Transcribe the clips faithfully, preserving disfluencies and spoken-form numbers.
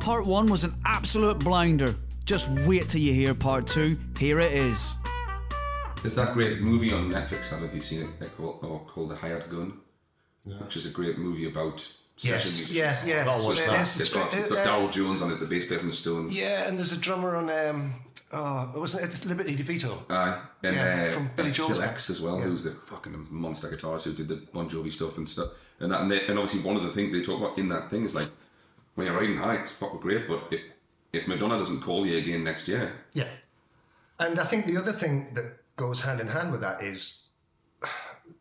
Part one was an absolute blinder. Just wait till you hear part two. Here it is. There's that great movie on Netflix, I don't know if you've seen it, called, oh, called The Hired Gun, yeah. which is a great movie about session musicians. Yes, yeah, yeah. So that. It's, it's got, it's got uh, Daryl Jones on it, the bass player from the Stones. Yeah, and there's a drummer on, um, oh, wasn't it Liberty DeVito? Aye, uh, and, yeah, uh, from Billy and Joel's Phil X as well, yeah. who's the fucking monster guitarist who did the Bon Jovi stuff and stuff. And that, and, they, and obviously one of the things they talk about in that thing is like, when you're riding high, it's fucking great, but if, if Madonna doesn't call you again next year... Yeah. And I think the other thing that goes hand in hand with that is,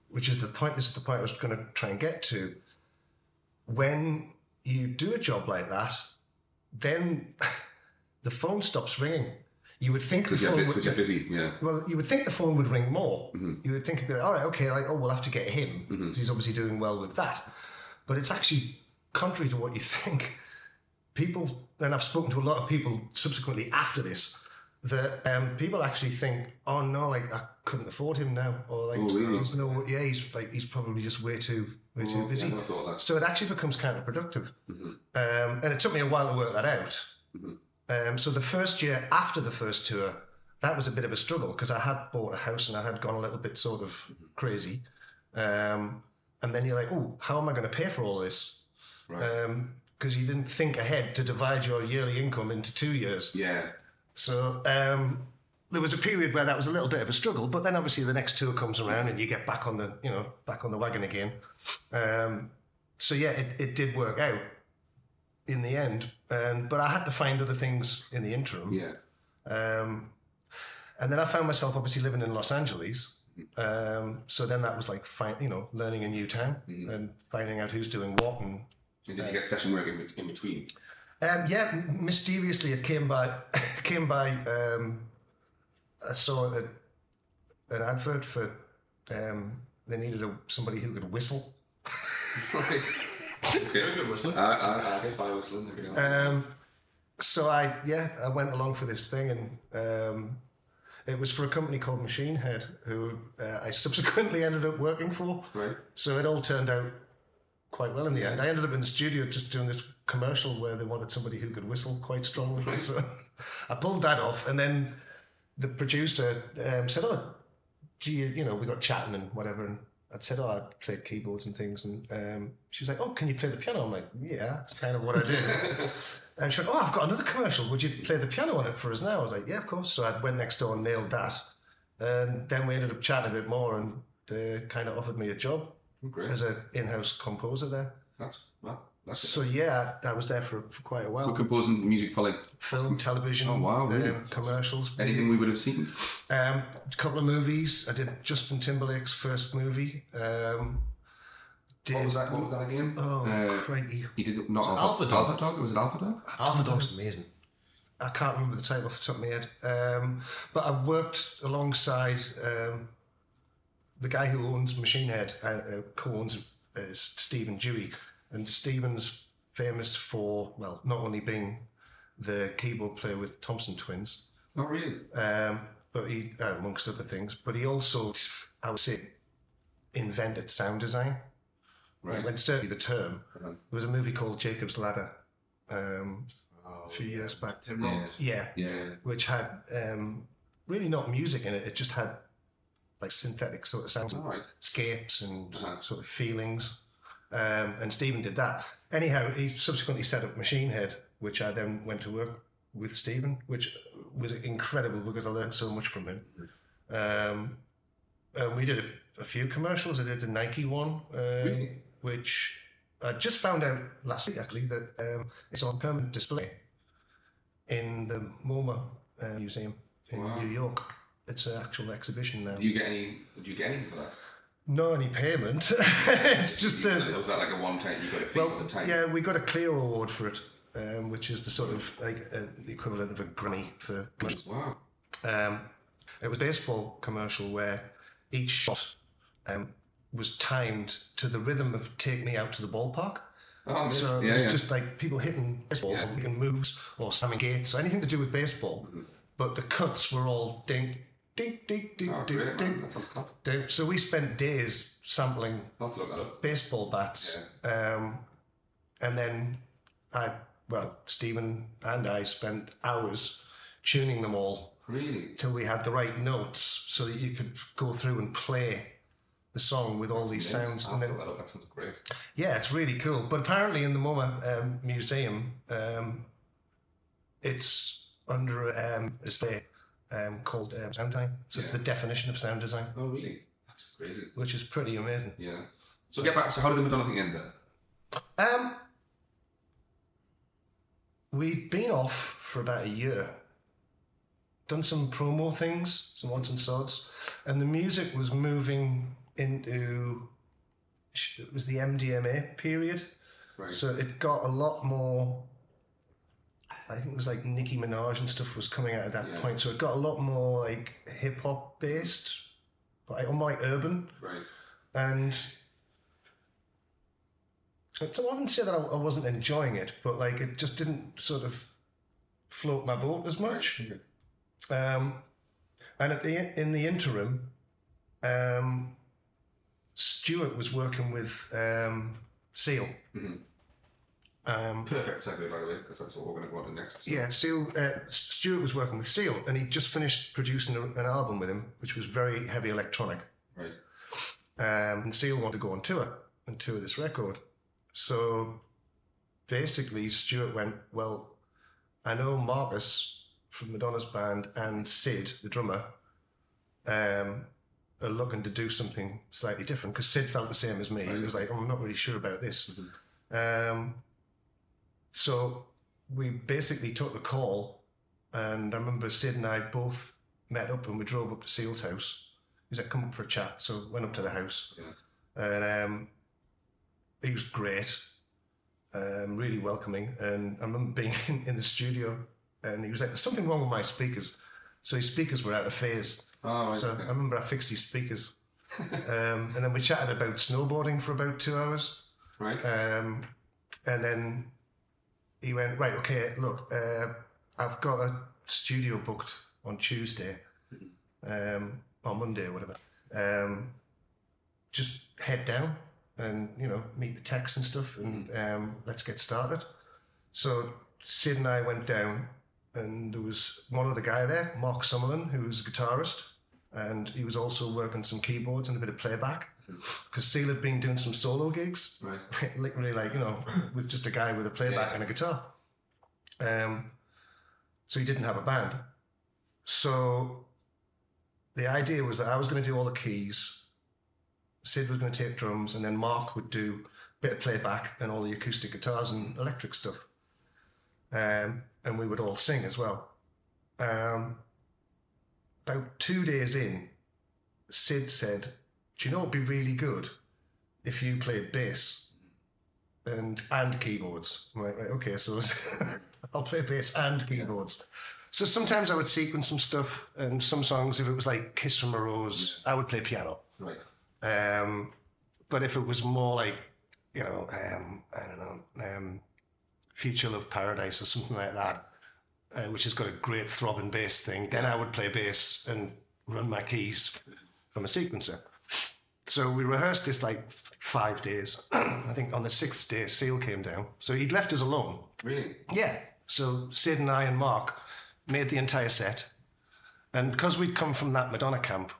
which is the point, this is the point I was going to try and get to, when you do a job like that, then the phone stops ringing. You would think the phone bit, would... Because you're busy, yeah. Well, you would think the phone would ring more. Mm-hmm. You would think it'd be like, all right, okay, like, oh, we'll have to get him. Mm-hmm. He's obviously doing well with that. But it's actually... contrary to what you think, people, and I've spoken to a lot of people subsequently after this, that um, people actually think, oh no, like I couldn't afford him now, or like, oh, really? no, yeah, he's like he's probably just way too, way too oh, busy. Yeah, so it actually becomes counterproductive, mm-hmm. um, and it took me a while to work that out. Mm-hmm. Um, so the first year after the first tour, that was a bit of a struggle because I had bought a house and I had gone a little bit sort of crazy, um, and then you're like, oh, how am I going to pay for all this? Right. Um, because you didn't think ahead to divide your yearly income into two years. Yeah. So um, there was a period where that was a little bit of a struggle, but then obviously the next tour comes around and you get back on the, you know, back on the wagon again. Um, so yeah, it, it did work out in the end, um, but I had to find other things in the interim. Yeah. Um, and then I found myself obviously living in Los Angeles. Um, so then that was like, find, you know, learning a new town mm-hmm. and finding out who's doing what and. And did you get session work in between? Um, yeah, mysteriously it came by. came by. Um, I saw a, an advert for. Um, they needed a, somebody who could whistle. Right. Very good whistling. I, I, I get by whistling. Um, so I yeah I went along for this thing and um, it was for a company called Machine Head, who uh, I subsequently ended up working for. Right. So it all turned out quite well in the end. I ended up in the studio just doing this commercial where they wanted somebody who could whistle quite strongly. Right. So I pulled that off, and then the producer um, said, "Oh, do you? You know, we got chatting and whatever." And I said, "Oh, I played keyboards and things." And um, she was like, "Oh, can you play the piano?" I'm like, "Yeah, that's kind of what I do." And she went, "Oh, I've got another commercial. Would you play the piano on it for us now?" I was like, "Yeah, of course." So I went next door and nailed that, and then we ended up chatting a bit more, and they kind of offered me a job. Great. As an in-house composer there. That's well, that's so it. Yeah, I was there for, for quite a while. So composing music for like film, television, oh wow, really? uh, commercials. Anything we would have seen? Um, a couple of movies. I did Justin Timberlake's first movie. Um, did, what was that? What was that again? Oh, uh, crikey! He did not Alpha, Alpha Dog. Alpha Dog. Was it Alpha Dog? Alpha Dog's amazing. I can't remember the title off the top of my head. Um, but I worked alongside. Um, The guy who owns Machine Head, uh, uh, co-owns uh, Stephen Dewey, and Stephen's famous for, well, not only being the keyboard player with Thompson Twins. Not really. Um, but he, uh, amongst other things, but he also, I would say, invented sound design. Right. When certainly the term. Right. There was a movie called Jacob's Ladder um, oh, a few yeah. years back. Tim Robbins. Yeah. Yeah. yeah. Which had um, really not music in it, it just had like synthetic sort of sounds, right. scapes and uh-huh. sort of feelings. Um, and Stephen did that. Anyhow, he subsequently set up Machine Head, which I then went to work with Stephen, which was incredible because I learned so much from him. Um, and we did a, a few commercials. I did a Nike one, um, really? which I just found out last week, actually, that um, it's on permanent display in the MoMA uh, museum in wow. New York. It's an actual exhibition now. Do you get any? Do you get anything for that? No, any payment. It's just a. So was that like a one-time? You got a fee well, for the time? Yeah, we got a Cleo award for it, um, which is the sort of like uh, the equivalent of a Grammy for commercials. Wow. Um, it was a baseball commercial where each shot um, was timed to the rhythm of "Take Me Out to the Ballpark." Oh, so yeah, it was yeah. just like people hitting baseballs, yeah. or making moves, or slamming gates, or anything to do with baseball. Mm-hmm. But the cuts were all ding. Ding, ding, ding, oh, ding, great, ding, that sounds ding. So we spent days sampling baseball bats, yeah. um, and then I well, Stephen and I spent hours tuning them all. Really? Till we had the right notes so that you could go through and play the song with all these sounds. And then, that sounds great. Yeah, it's really cool. But apparently in the MoMA um, museum, um, it's under um, a display um, called um, Sound Time. So yeah. It's the definition of sound design. Oh, really? That's crazy. Which is pretty amazing. Yeah. So get back, so how did the Madonna thing end there? Um, we'd been off for about a year. Done some promo things, some odds and sods, and the music was moving into, it was the M D M A period. Right. So it got a lot more, I think it was like Nicki Minaj and stuff was coming out at that yeah. point. So it got a lot more like hip hop based, like or like urban. Right. And so I wouldn't say that I wasn't enjoying it, but like it just didn't sort of float my boat as much. Right. Um, and at the in the interim, um, Stuart was working with um, Seal. Mm-hmm. Um, Perfect segue, by the way, because that's what we're going to go on to next. So. Yeah, Seal. Uh, Stuart was working with Seal, and he just finished producing a, an album with him, which was very heavy electronic. Right. Um, and Seal wanted to go on tour and tour this record, so basically Stuart went, "Well, I know Marcus." From Madonna's band and Sid, the drummer, um, are looking to do something slightly different because Sid felt the same as me. Right. He was like, oh, I'm not really sure about this. Mm-hmm. Um, so we basically took the call, and I remember Sid and I both met up and we drove up to Seal's house. He was like, come up for a chat. So went up to the house. Yeah. And um, he was great, um, really welcoming. And I remember being in, in the studio. And he was like, there's something wrong with my speakers. So his speakers were out of phase. Oh, right, so okay. I remember I fixed his speakers. um, and then we chatted about snowboarding for about two hours. Right. Um, and then he went, right, okay, look, uh, I've got a studio booked on Tuesday, um, or Monday or whatever. Um, just head down and, you know, meet the techs and stuff and um, let's get started. So Sid and I went down. And there was one other guy there, Mark Summerlin, who was a guitarist, and he was also working some keyboards and a bit of playback, because Seal had been doing some solo gigs, right. literally like, you know, with just a guy with a playback yeah. and a guitar. Um, so he didn't have a band. So the idea was that I was going to do all the keys, Sid was going to take drums, and then Mark would do a bit of playback and all the acoustic guitars and electric stuff. Um, and we would all sing as well. Um, about two days in, Sid said, do you know what would be really good if you played bass and and keyboards? I'm like, right, okay, so I'll play bass and keyboards. So sometimes I would sequence some stuff and some songs, if it was like Kiss from a Rose, I would play piano. Right. Um, but if it was more like, you know, um, I don't know, um, Future Love Paradise or something like that, uh, which has got a great throbbing bass thing, then I would play bass and run my keys from a sequencer. So we rehearsed this like five days. I think on the sixth day, Seal came down. So he'd left us alone. Really? Yeah. So Sid and I and Mark made the entire set. And because we'd come from that Madonna camp,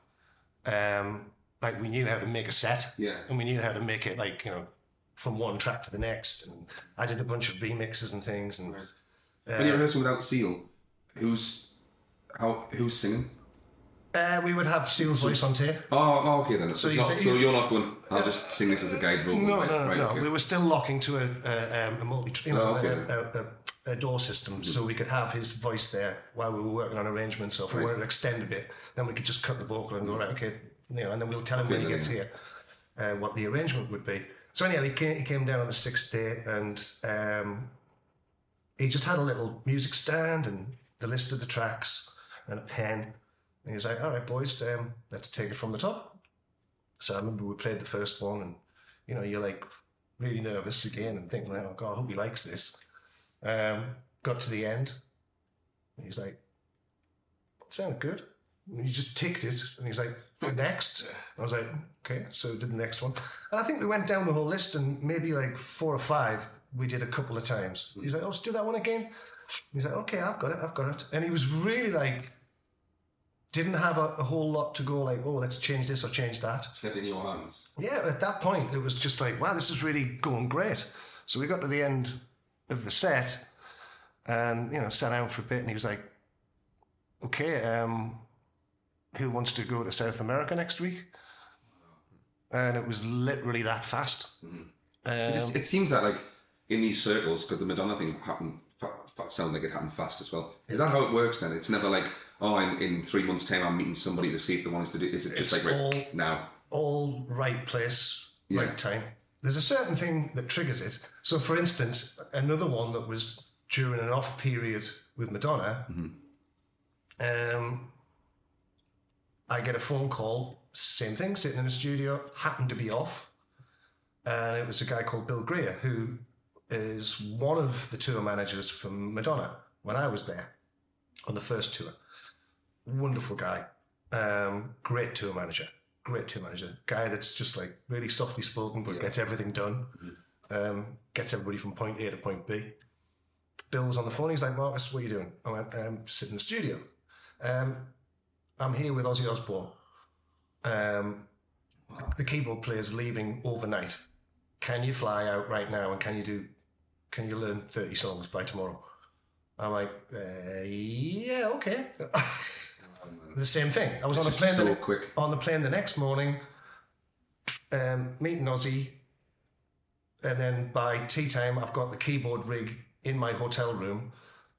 um, like we knew how to make a set. Yeah. And we knew how to make it like, you know, from one track to the next, and I did a bunch of remixes and things. And right. uh, when you rehearse without Seal, who's how who's singing? Uh, we would have Seal's voice on tape. Oh, oh okay then. So, it's not, the, so you're not going. I'll uh, just sing this as a guide vocal. No, right? no, right, no. Okay. We were still locking to a a, a multi, you know, oh, okay. a, a, a, a door system, mm-hmm. so we could have his voice there while we were working on arrangements. So if right. we wanted to extend a bit, then we could just cut the vocal and go right, okay, you know, and then we'll tell him okay, when he gets yeah. here uh, what the arrangement would be. So anyhow, he came, he came down on the sixth day, and um, he just had a little music stand and the list of the tracks and a pen. And he was like, all right, boys, um, let's take it from the top. So I remember we played the first one, and, you know, you're like really nervous again and thinking, like, oh, God, I hope he likes this. Um, got to the end, and he's like, that sounded good. And he just ticked it, and he's like, next. I was like, okay, so did the next one. And I think we went down the whole list, and maybe like four or five we did a couple of times. He's like, oh, let's do that one again. He's like, okay, I've got it, I've got it. And he was really like, didn't have a, a whole lot to go like, oh, let's change this or change that. Get in your hands. Yeah, at that point, it was just like, wow, this is really going great. So we got to the end of the set and, you know, sat down for a bit and he was like, okay, um, who wants to go to South America next week? And it was literally that fast. Mm. Um, it, it seems that, like, in these circles, because the Madonna thing happened, sounded like it happened fast as well. Is that how it works then? It's never like, oh, in, in three months' time I'm meeting somebody to see if they want us to do... Is it just like, all, right, now? All right place, yeah. Right time. There's a certain thing that triggers it. So, for instance, another one that was during an off period with Madonna, mm-hmm. um, I get a phone call, same thing, sitting in the studio, happened to be off. And it was a guy called Bill Greer, who is one of the tour managers from Madonna when I was there on the first tour. Wonderful guy. Um, great tour manager. Great tour manager. Guy that's just like really softly spoken, but yeah. gets everything done. Mm-hmm. Um, gets everybody from point A to point B. Bill was on the phone. He's like, Marcus, what are you doing? I went, I'm sitting in the studio. Um, I'm here with Ozzy Osbourne. Um, wow. The keyboard player's leaving overnight. Can you fly out right now and can you do, can you learn thirty songs by tomorrow? I'm like, uh, yeah, okay. The same thing. I was on the plane, so the, quick. on the plane the next morning, um, meeting Ozzy, and then by tea time, I've got the keyboard rig in my hotel room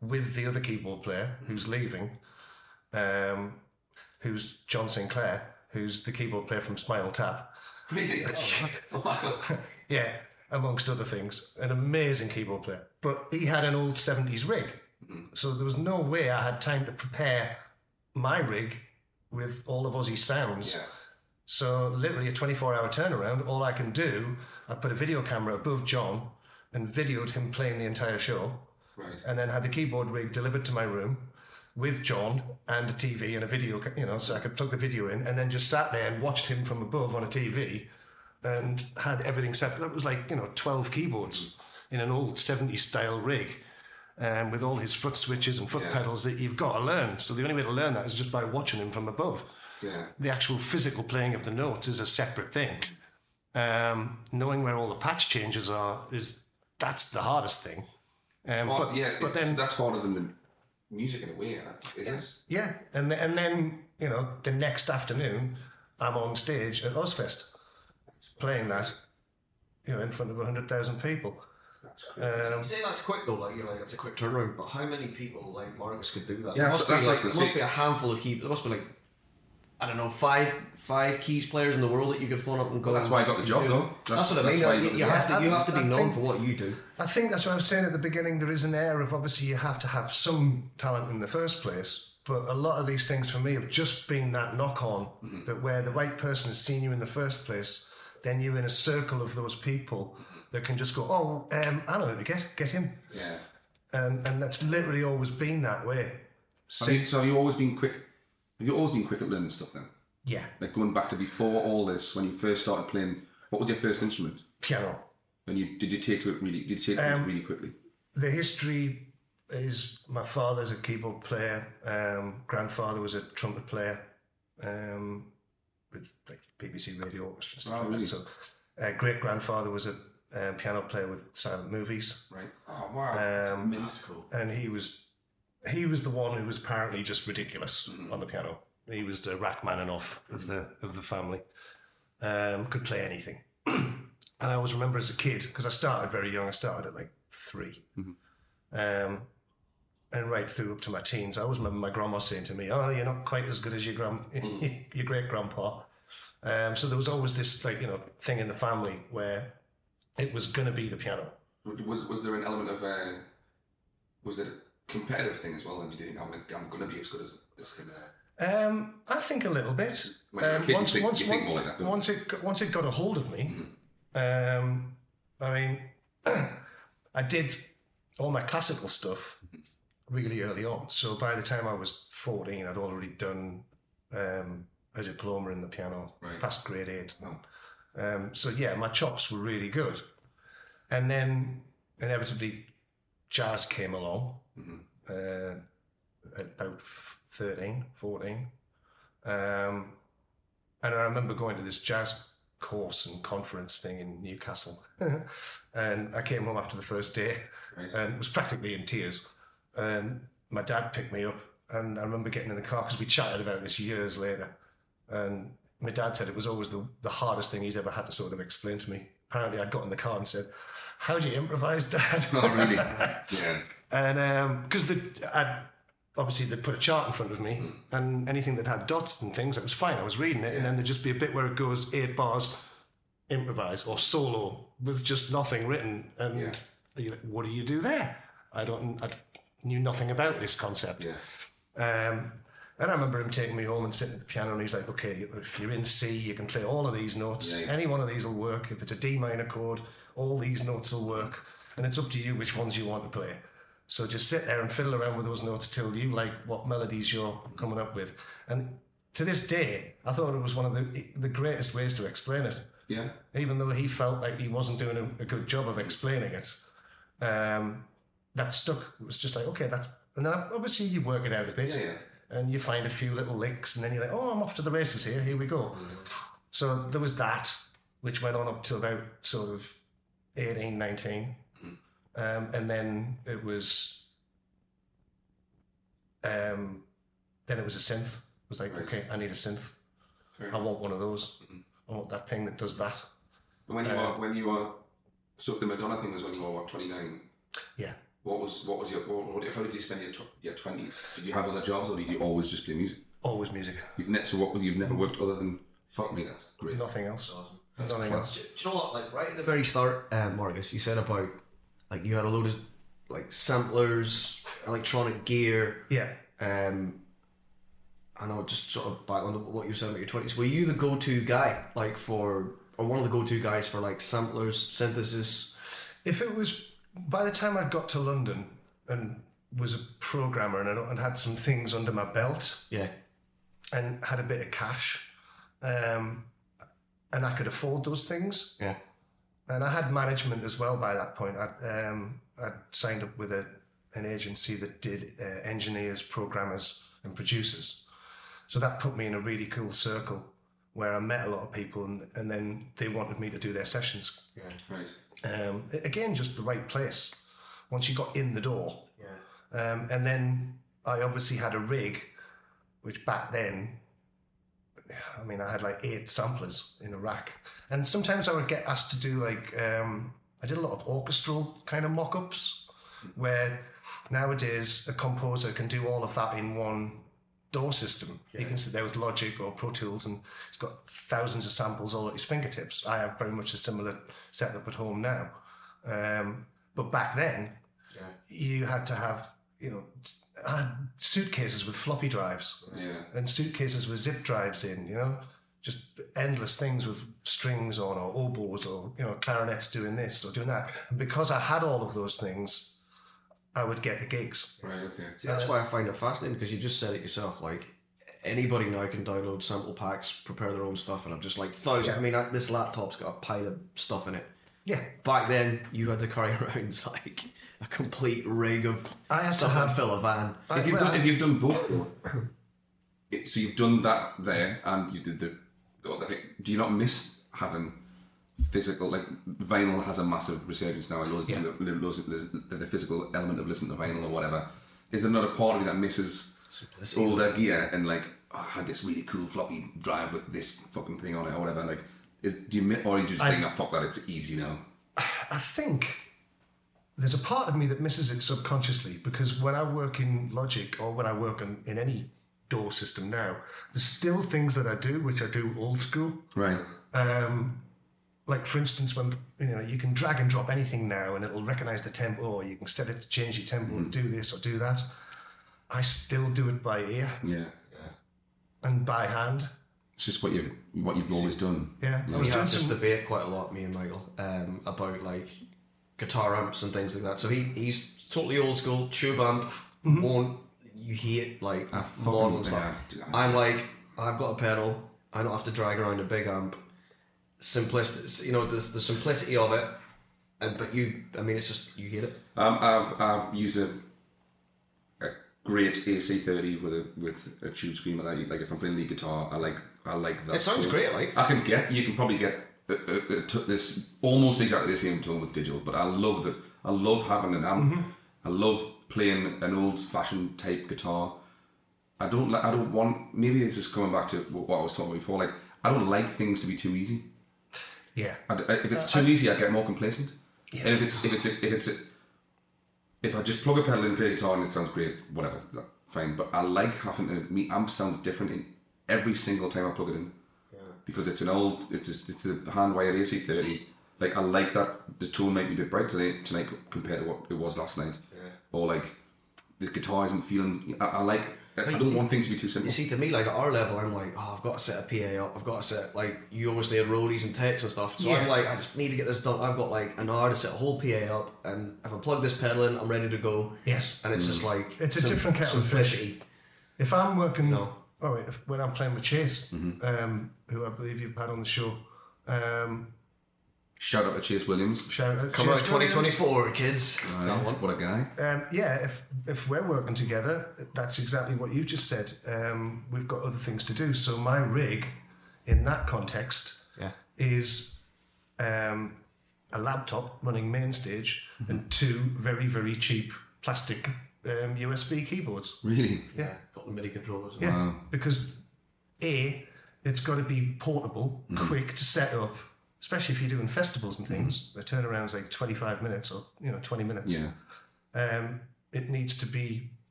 with the other keyboard player who's leaving, um, who's John Sinclair, who's the keyboard player from Spinal Tap. Really? Oh, yeah, amongst other things. An amazing keyboard player. But he had an old seventies rig. Mm-hmm. So there was no way I had time to prepare my rig with all of Ozzy's sounds. Yeah. So literally a twenty-four hour turnaround. All I can do, I put a video camera above John and videoed him playing the entire show. Right. And then had the keyboard rig delivered to my room with John and a T V and a video, you know, so I could plug the video in and then just sat there and watched him from above on a T V and had everything set. That was like, you know, twelve keyboards in an old seventies style rig um, with all his foot switches and foot yeah. pedals that you've got to learn. So the only way to learn that is just by watching him from above. Yeah. The actual physical playing of the notes is a separate thing. Um, knowing where all the patch changes are, is that's the hardest thing. Um, well, but, yeah, but then that's harder than the music in a way, is yeah. it? Yeah, and the, and then, you know, the next afternoon, I'm on stage at Ozfest, playing that, you know, in front of one hundred thousand people. That's crazy. Um, you say that's quick though, like, you're like, it's a quick turnaround, but how many people, like, Marcus could do that? Yeah, there must, that's be, like, there must be a handful of keys, there must be like, I don't know, five five keys players in the world that you could phone up and go. Well, that's why I got the job, though. That's, that's what I mean. You, you, have to, you have to be known for what you do. I think that's what I was saying at the beginning. There is an air of, obviously, you have to have some talent in the first place, but a lot of these things for me have just been that knock-on, mm-hmm. that where the right person has seen you in the first place, then you're in a circle of those people that can just go, oh, um, I know who to get, get him. Yeah. And, and that's literally always been that way. So, have you, so have you always been quick... Have you always been quick at learning stuff then? Yeah. Like going back to before all this, when you first started playing, what was your first instrument? Piano. And you did you take to it really? Did you take to um, it really quickly? The history is my father's a keyboard player. Um, grandfather was a trumpet player um, with like B B C Radio Orchestra and stuff oh, like really? that. So, uh, great grandfather was a uh, piano player with silent movies. Right. Oh wow, um, that's magical. And he was. He was the one who was apparently just ridiculous mm. on the piano. He was the Rachmaninoff of the of the family. Um, could play anything. And I always remember as a kid, because I started very young, I started at like three. Mm-hmm. Um, and right through up to my teens, I always remember my grandma saying to me, oh, you're not quite as good as your grand- mm. your great-grandpa. Um, so there was always this like you know thing in the family where it was going to be the piano. Was, was there an element of... Uh, was it... competitive thing as well, and you think I'm, I'm going to be as good as, as him? Um, I think a little bit. When you're um, a kid, once, you think, once, you think more like that, don't once it once it got a hold of me, mm. um, I mean, I did all my classical stuff really early on. So by the time I was fourteen, I'd already done um, a diploma in the piano, right. past grade eight. And um, so yeah, my chops were really good, and then inevitably jazz came along, mm-hmm. uh, at about thirteen, fourteen. Um, and I remember going to this jazz course and conference thing in Newcastle. And I came home after the first day right. and was practically in tears. And my dad picked me up, and I remember getting in the car because we chatted about this years later. And my dad said it was always the, the hardest thing he's ever had to sort of explain to me. Apparently, I got in the car and said, "How do you improvise, Dad?" Oh, really? Yeah. And because um, I obviously they put a chart in front of me, mm. and anything that had dots and things, it was fine. I was reading it, yeah. and then there'd just be a bit where it goes eight bars, improvise or solo with just nothing written, and yeah. you're like, "What do you do there?" I don't. I knew nothing about this concept. Yeah. Um, and I remember him taking me home and sitting at the piano, and he's like, "Okay, if you're in C, you can play all of these notes. Yeah, yeah. Any one of these will work. If it's a D minor chord, all these notes will work, and it's up to you which ones you want to play. So just sit there and fiddle around with those notes till you like what melodies you're coming up with." And to this day, I thought it was one of the the greatest ways to explain it. Yeah. Even though he felt like he wasn't doing a, a good job of explaining it, um, that stuck. It was just like, okay, that's... And then obviously you work it out a bit. Yeah, yeah. And you find a few little licks, and then you're like, oh, I'm off to the races here, here we go. Mm-hmm. So there was that, which went on up to about sort of eighteen, nineteen. Mm-hmm. Um, and then it was, um, then it was a synth. It was like, right. okay, I need a synth. Fair. I want one of those. Mm-hmm. I want that thing that does that. And when you um, are, when you are, so if the Madonna thing was when you were, what, twenty-nine? Yeah. What was what was your what, how did you spend your your twenties? Did you have other jobs, or did you always just play music? Always music. You've never so what you've never worked other than fuck me. That's great. Nothing else. Awesome. That's Nothing class. else. Do, do you know what? Like right at the very start, um, Marcus, you said about like you had a load of like samplers, electronic gear. Yeah. Um, I know. Just sort of back on what you were saying about your twenties. Were you the go-to guy, like for or one of the go-to guys for like samplers, synthesis? If it was. By the time I got to London and was a programmer and, I and had some things under my belt, yeah, and had a bit of cash, um, and I could afford those things, yeah, and I had management as well by that point. I um, I signed up with a, an agency that did uh, engineers, programmers, and producers, so that put me in a really cool circle where I met a lot of people, and, and then they wanted me to do their sessions. Yeah, right. Um, again, just the right place once you got in the door. Yeah. Um, and then I obviously had a rig, which back then, I mean, I had like eight samplers in a rack. And sometimes I would get asked to do like, um, I did a lot of orchestral kind of mock-ups, where nowadays a composer can do all of that in one door system. Yeah. He can sit there with Logic or Pro Tools, and he's got thousands of samples all at his fingertips. I have very much a similar setup at home now, um, but back then, yeah. you had to have, you know, I had suitcases with floppy drives, yeah. and suitcases with zip drives in, you know, just endless things with strings on, or oboes, or, you know, clarinets doing this or doing that. And because I had all of those things, I would get the gigs. Right, okay. See, that's uh, why I find it fascinating, because you just said it yourself, like, anybody now can download sample packs, prepare their own stuff, and I'm just like, thousands. Yeah. I mean, I, this laptop's got a pile of stuff in it. Yeah. Back then, you had to carry around, like, a complete rig of I had stuff to have, and fill a van. I, if, you've well, done, I, if you've done both, it, so you've done that there, and you did the... Do you not miss having... physical, like vinyl has a massive resurgence now. I love yeah. the, the physical element of listening to vinyl or whatever. Is there not a part of you that misses Simplicity. older gear and like, oh, I had this really cool floppy drive with this fucking thing on it or whatever? Like, is do you or do you just I, think, oh, fuck that, it's easy now? I think there's a part of me that misses it subconsciously, because when I work in Logic or when I work in, in any door system now, there's still things that I do which I do old school. Right. Um, Like, for instance, when, you know, you can drag and drop anything now and it'll recognize the tempo, or you can set it to change your tempo mm. and do this or do that. I still do it by ear. Yeah, yeah. And by hand. It's just what you've, what you've always done. Yeah. yeah. I was yeah, doing this some... debate quite a lot, me and Michael, um, about, like, guitar amps and things like that. So he he's totally old school, tube amp, mm-hmm. won't, you hate, like, modern stuff. I'm like, I've got a pedal, I don't have to drag around a big amp. Simplicity, you know, the, the simplicity of it, And, but you, I mean, it's just, you hear it. Um, I use a, a great A C thirty with a with a tube screamer that you, like if I'm playing lead guitar, I like I like that. It sounds tone. Great, like. I can get, you can probably get a, a, a t- this almost exactly the same tone with digital, but I love that. I love having an amp. Mm-hmm. I love playing an old-fashioned type guitar. I don't like, I don't want, maybe this is coming back to what I was talking about before, like, I don't like things to be too easy. Yeah. I, if it's uh, too I, easy, I get more complacent. Yeah. And if it's if it's a, if it's a, if I just plug a pedal in, play a guitar, and it sounds great, whatever, fine. But I like having to. Me amp sounds different in every single time I plug it in, yeah. Because it's an old. It's a, it's the hand wired A C thirty. Like I like that the tone might be a bit bright tonight, tonight compared to what it was last night. Yeah. Or like the guitar isn't feeling. I, I like. I don't want things to be too simple. You see, to me, like at our level, I'm like, oh, I've got to set a P A up. I've got to set, like, you obviously had roadies and techs and stuff. So yeah. I'm like, I just need to get this done. I've got like an hour to set a whole P A up, and if I plug this pedal in, I'm ready to go. Yes. And it's mm. just like it's sim- a different kettle of fish. If I'm working, no. Oh, if, when I'm playing with Chase, mm-hmm. um, who I believe you've had on the show, um, shout out to Chase Williams. Shout out, come on, twenty twenty-four kids. Right. That one, what a guy. Um, yeah, if if we're working together, that's exactly what you just said. Um, we've got other things to do. So my rig, in that context, yeah. is um, a laptop running Mainstage mm-hmm. and two very very cheap plastic um, U S B keyboards. Really? Yeah. yeah. Got the MIDI controllers. Yeah, wow. Because A, it's got to be portable, mm-hmm. quick to set up. Especially if you're doing festivals and things, mm-hmm. the turnaround's like twenty-five minutes or you know twenty minutes. Yeah, um, it needs to be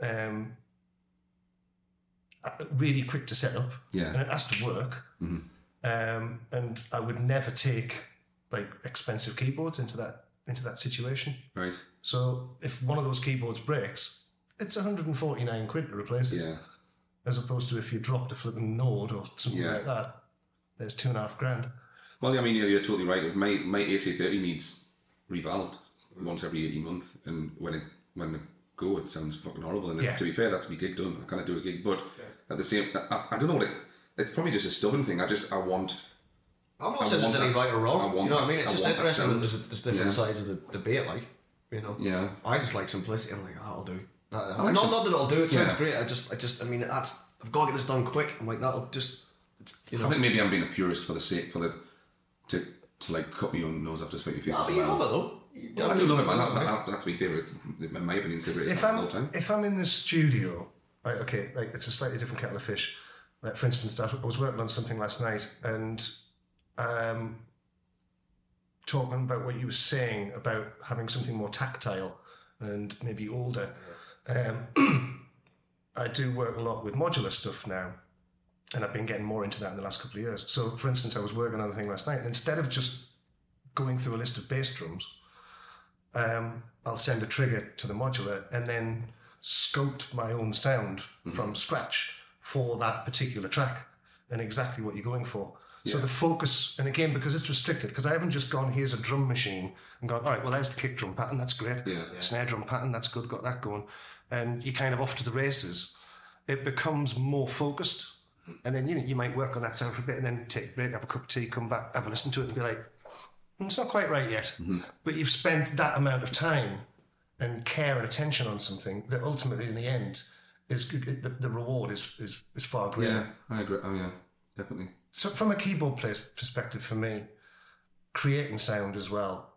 um, really quick to set up. Yeah, and it has to work. Mm-hmm. Um, and I would never take like expensive keyboards into that into that situation. Right. So if one of those keyboards breaks, it's one hundred forty-nine quid to replace it. Yeah. As opposed to if you dropped a flipping Nord or something yeah. like that, there's two and a half grand. Well, I mean, you're, you're totally right. My my A C thirty needs revalved once every eighteen months, and when it when they go, it sounds fucking horrible. And yeah. to be fair, that's my gig done. I kind of do a gig, but yeah. at the same, I, I don't know what it. It's probably just a stubborn thing. I just I want. I'm not saying there's any right or wrong. You know what I mean? It's just interesting that there's, there's different yeah. sides of the debate. Like, you know, yeah. I just like simplicity. I'm like, oh, that'll do. That, like not some, not that it'll do. It sounds yeah. great. I just I just I mean, that's I've got to get this done quick. I'm like, that'll just. It's, you know. I think maybe I'm being a purist for the sake for the. To, to like cut me on nose after spitting your face. Nah, but you love it though. Well, I do love it, man. That, that, that's my favourite. It's, in my opinion, it's the greatest of all time. If I'm in the studio, like, okay, like it's a slightly different kettle of fish. Like for instance, I was working on something last night and um, talking about what you were saying about having something more tactile and maybe older. Um, I do work a lot with modular stuff now. And I've been getting more into that in the last couple of years. So, for instance, I was working on a thing last night, and instead of just going through a list of bass drums, um, I'll send a trigger to the modular and then sculpt my own sound mm-hmm. from scratch for that particular track and exactly what you're going for. Yeah. So the focus, and again, because it's restricted, because I haven't just gone, here's a drum machine, and gone, all right, well, there's the kick drum pattern, that's great. Yeah. Yeah. Snare drum pattern, that's good, got that going. And you're kind of off to the races. It becomes more focused. And then you know you might work on that sound for a bit, and then take a break, have a cup of tea, come back, have a listen to it, and be like, mm, "It's not quite right yet." Mm-hmm. But you've spent that amount of time and care and attention on something that ultimately, in the end, is the, the reward is, is is far greater. Yeah, I agree. Oh yeah, definitely. So from a keyboard player's perspective, for me, creating sound as well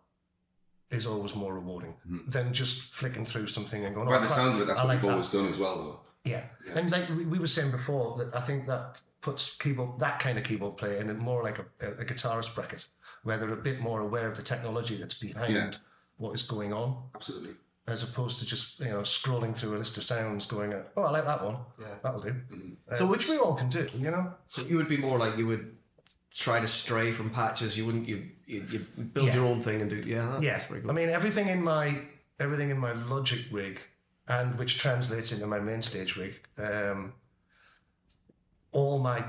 is always more rewarding mm-hmm. than just flicking through something and going. Right, oh, the sounds of it. That's I what like we've always done as well, though. Yeah. yeah, and like we were saying before, that I think that puts keyboard that kind of keyboard player in more like a, a, a guitarist bracket, where they're a bit more aware of the technology that's behind yeah. what is going on. Absolutely. As opposed to just you know scrolling through a list of sounds, going, "Oh, I like that one. Yeah, that'll do." Mm-hmm. Um, so which we all can do, you know. So you would be more like you would try to stray from patches. You wouldn't. You you, you build yeah. your own thing and do. Yeah, that's yeah. pretty good. I mean, everything in my everything in my Logic rig. And which translates into my main stage rig. Um, all my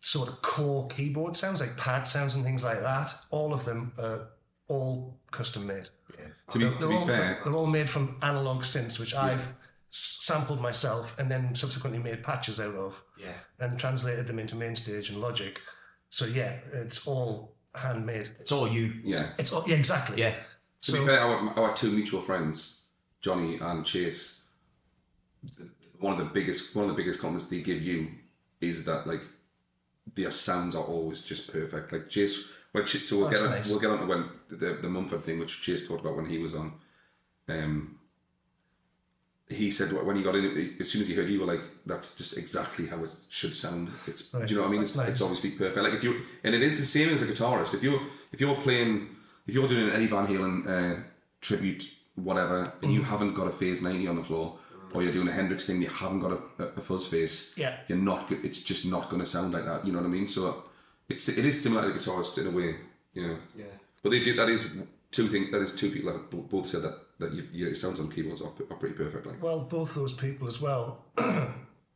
sort of core keyboard sounds, like pad sounds and things like that, all of them are all custom made. Yeah. To be, they're, to be all, fair, they're all made from analog synths, which yeah. I've sampled myself and then subsequently made patches out of, yeah, and translated them into main stage and Logic. So yeah, it's all handmade. It's all you. Yeah. It's all, yeah, exactly. Yeah. To so, be fair, our, our two mutual friends, Johnny and Chase, the, one of the biggest one of the biggest compliments they give you is that like their sounds are always just perfect. Like Chase, well, Chase so we'll That's get nice. on, we'll get on to when the, the Mumford thing, which Chase talked about when he was on. Um, he said when he got in, as soon as he heard, you were like, "That's just exactly how it should sound." It's right. Do you know what I mean? It's, nice. It's obviously perfect. Like if you, and it is the same as a guitarist. If you're if you're playing. If you're doing an Eddie Van Halen uh, tribute, whatever, and mm. you haven't got a Phase ninety on the floor, or you're doing a Hendrix thing, you haven't got a, a fuzz face. Yeah, you're not. It's just not going to sound like that. You know what I mean? So it's it is similar to guitarists in a way. You know? Yeah. But they do. That is two things. That is two people that like, both said that that you, your sounds on keyboards are, are pretty perfect. Like. Well, both those people as well.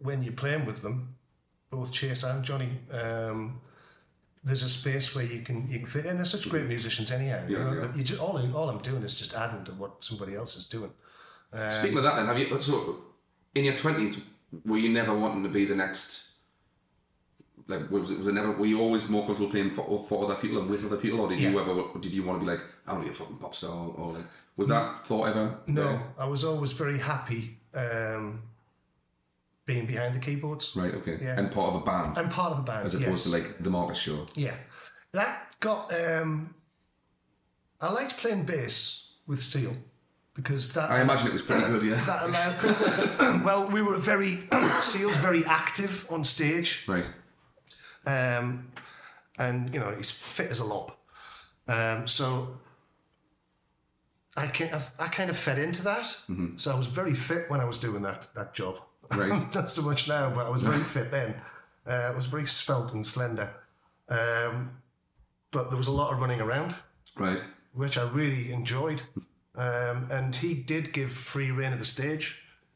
When you're playing with them, both Chase and Johnny. Um, There's a space where you can you can fit in. They're such great musicians, anyhow. Yeah, you know? yeah. you just, all all I'm doing is just adding to what somebody else is doing. Um, Speaking of that, then, have you so in your twenties were you never wanting to be the next? Like, was it was it never? Were you always more comfortable playing for for other people and with other people, or did yeah. you ever did you want to be like I want to be a fucking pop star? Or like, was that thought ever? No, there? I was always very happy. Um, Being behind the keyboards. Right, okay. Yeah. And part of a band. And part of a band, As opposed yes. to, like, the Marcus Show. Yeah. That got... Um, I liked playing bass with Seal, because that... I imagine it was pretty good, yeah. That allowed... well, we were very... Seal's very active on stage. Right. Um, and, you know, he's fit as a lob. Um, so... I, can, I, I kind of fed into that. Mm-hmm. So I was very fit when I was doing that that job. Right. Not so much now, but I was very fit then. Uh, I was very svelte and slender, um, but there was a lot of running around, right? Which I really enjoyed. Um, and he did give free rein of the stage.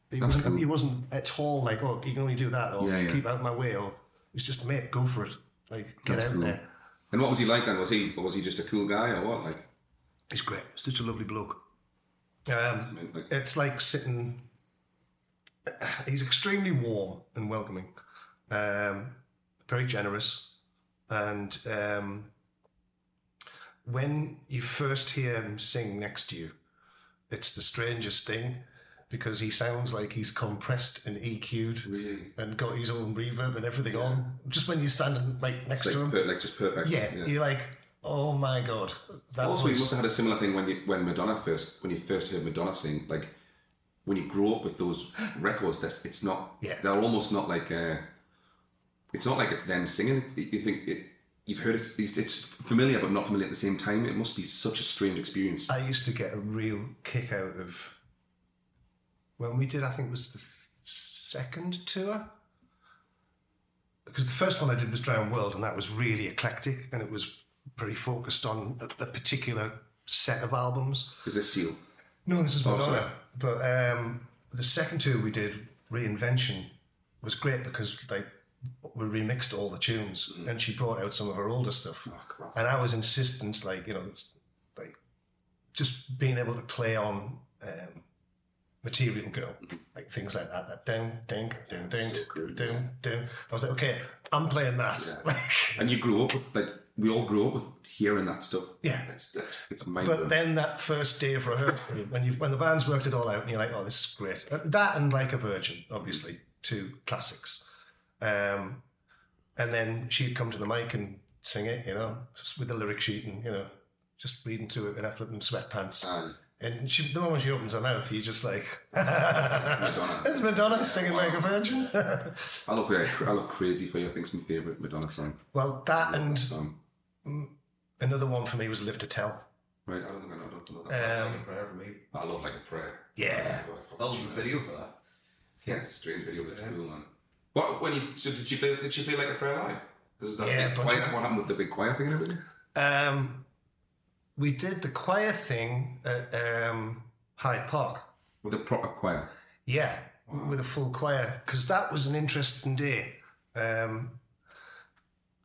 He wasn't, cool. he wasn't at all like, "Oh, you can only do that," or yeah, yeah. "Keep out my way," or it's just, "Mate, go for it, like get That's out cool. there." And what was he like then? Was he was he just a cool guy or what? Like, he's great. Such a lovely bloke. Um, it's like sitting. He's extremely warm and welcoming, um, very generous, and um, when you first hear him sing next to you, it's the strangest thing because he sounds like he's compressed and E Q'd really? and got his own reverb and everything yeah. on. Just when you're standing like next like, to him, per- like just perfect. Yeah, yeah, you're like, oh my god. That also, was... you must have had a similar thing when you, when Madonna first when you first heard Madonna sing, like. When you grow up with those records, it's not. Yeah. They're almost not like. Uh, it's not like it's them singing. You think it, you've heard it. It's familiar, but not familiar at the same time. It must be such a strange experience. I used to get a real kick out of when we did. I think it was the second tour, because the first one I did was Drowned World, and that was really eclectic, and it was pretty focused on a, a particular set of albums. Is this Seal? No, this is oh, Madonna. Sorry. But um, the second tour we did, Reinvention, was great because like we remixed all the tunes mm. and she brought out some of her older stuff. Oh, and I was insistent, like, you know, like just being able to play on um, Material Girl, like things like that. That down, down, down, down, down, down. I was like, okay, I'm playing that. Yeah. And you grew up, like, we all grew up with hearing that stuff. Yeah, it's it's, it's mind-blowing. But then that first day of rehearsal, when you when the band's worked it all out, and you're like, "Oh, this is great." That and Like a Virgin, obviously, two classics. Um, and then she'd come to the mic and sing it, you know, just with the lyric sheet and you know, just reading to it in effort and sweatpants. Um, and she, the moment she opens her mouth, you're just like, "It's Madonna." It's Madonna yeah, singing wow. Like a Virgin. I love I love Crazy for You. I think it's my favourite Madonna song. Well, that and. That song. Another one for me was Live to Tell. Right, I don't think I know, I don't know that. Um, Like a Prayer for me. I love Like a Prayer. Yeah. I love the video for that. Yeah, it's a strange video, but it's yeah. cool, man. What, when you, so did you play, did she play Like a Prayer live? Is that yeah, but... What happened with the big choir thing and everything? Um, we did the choir thing at um, Hyde Park. With a proper choir? Yeah, wow. With a full choir, because that was an interesting day. Um,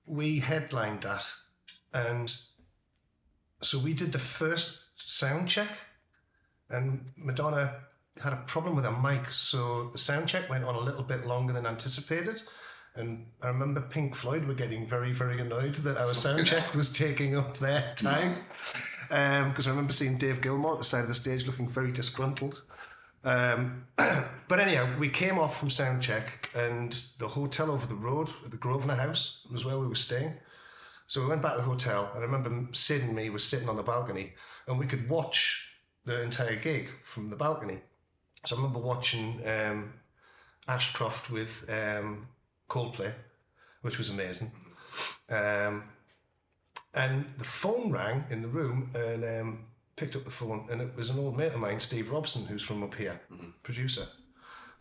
we headlined that. And so we did the first sound check, and Madonna had a problem with her mic, so the sound check went on a little bit longer than anticipated. And I remember Pink Floyd were getting very, very annoyed that our sound check was taking up their time. because um, I remember seeing Dave Gilmore at the side of the stage looking very disgruntled. Um, but anyhow, we came off from soundcheck, and the hotel over the road, the Grosvenor House, was where we were staying. So we went back to the hotel, and I remember Sid and me were sitting on the balcony, and we could watch the entire gig from the balcony. So I remember watching um, Ashcroft with um, Coldplay, which was amazing. Um, and the phone rang in the room, and um, picked up the phone, and it was an old mate of mine, Steve Robson, who's from up here, mm-hmm. producer.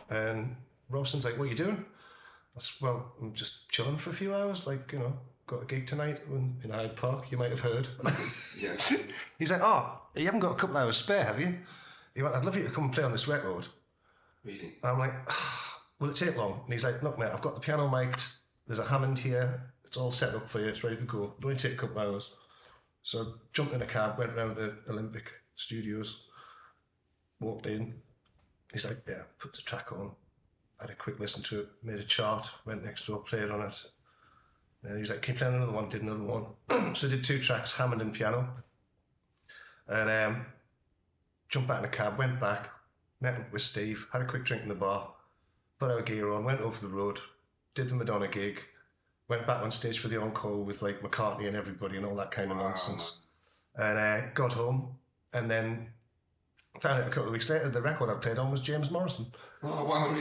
And Robson's like, "What are you doing?" I said, "Well, I'm just chilling for a few hours, like, you know, got a gig tonight in Hyde Park, you might have heard." Yeah. He's like, "Oh, you haven't got a couple hours spare, have you?" He went, "I'd love you to come and play on this record." Really? And I'm like, "Oh, will it take long?" And he's like, "Look, mate, I've got the piano mic'd, there's a Hammond here, it's all set up for you, it's ready to go, it'll only take a couple hours." So I jumped in a cab, went around the Olympic Studios, walked in, he's like, "Yeah," put the track on, had a quick listen to it, made a chart, went next door, played on it. And he was like, "Can you play another one?" Did another one. So I did two tracks, Hammond and piano. And um, jumped back in a cab, went back, met up with Steve, had a quick drink in the bar, put our gear on, went over the road, did the Madonna gig, went back on stage for the encore with like McCartney and everybody and all that kind of wow. nonsense. And uh, got home, and then found out a couple of weeks later the record I played on was James Morrison. Oh, wow.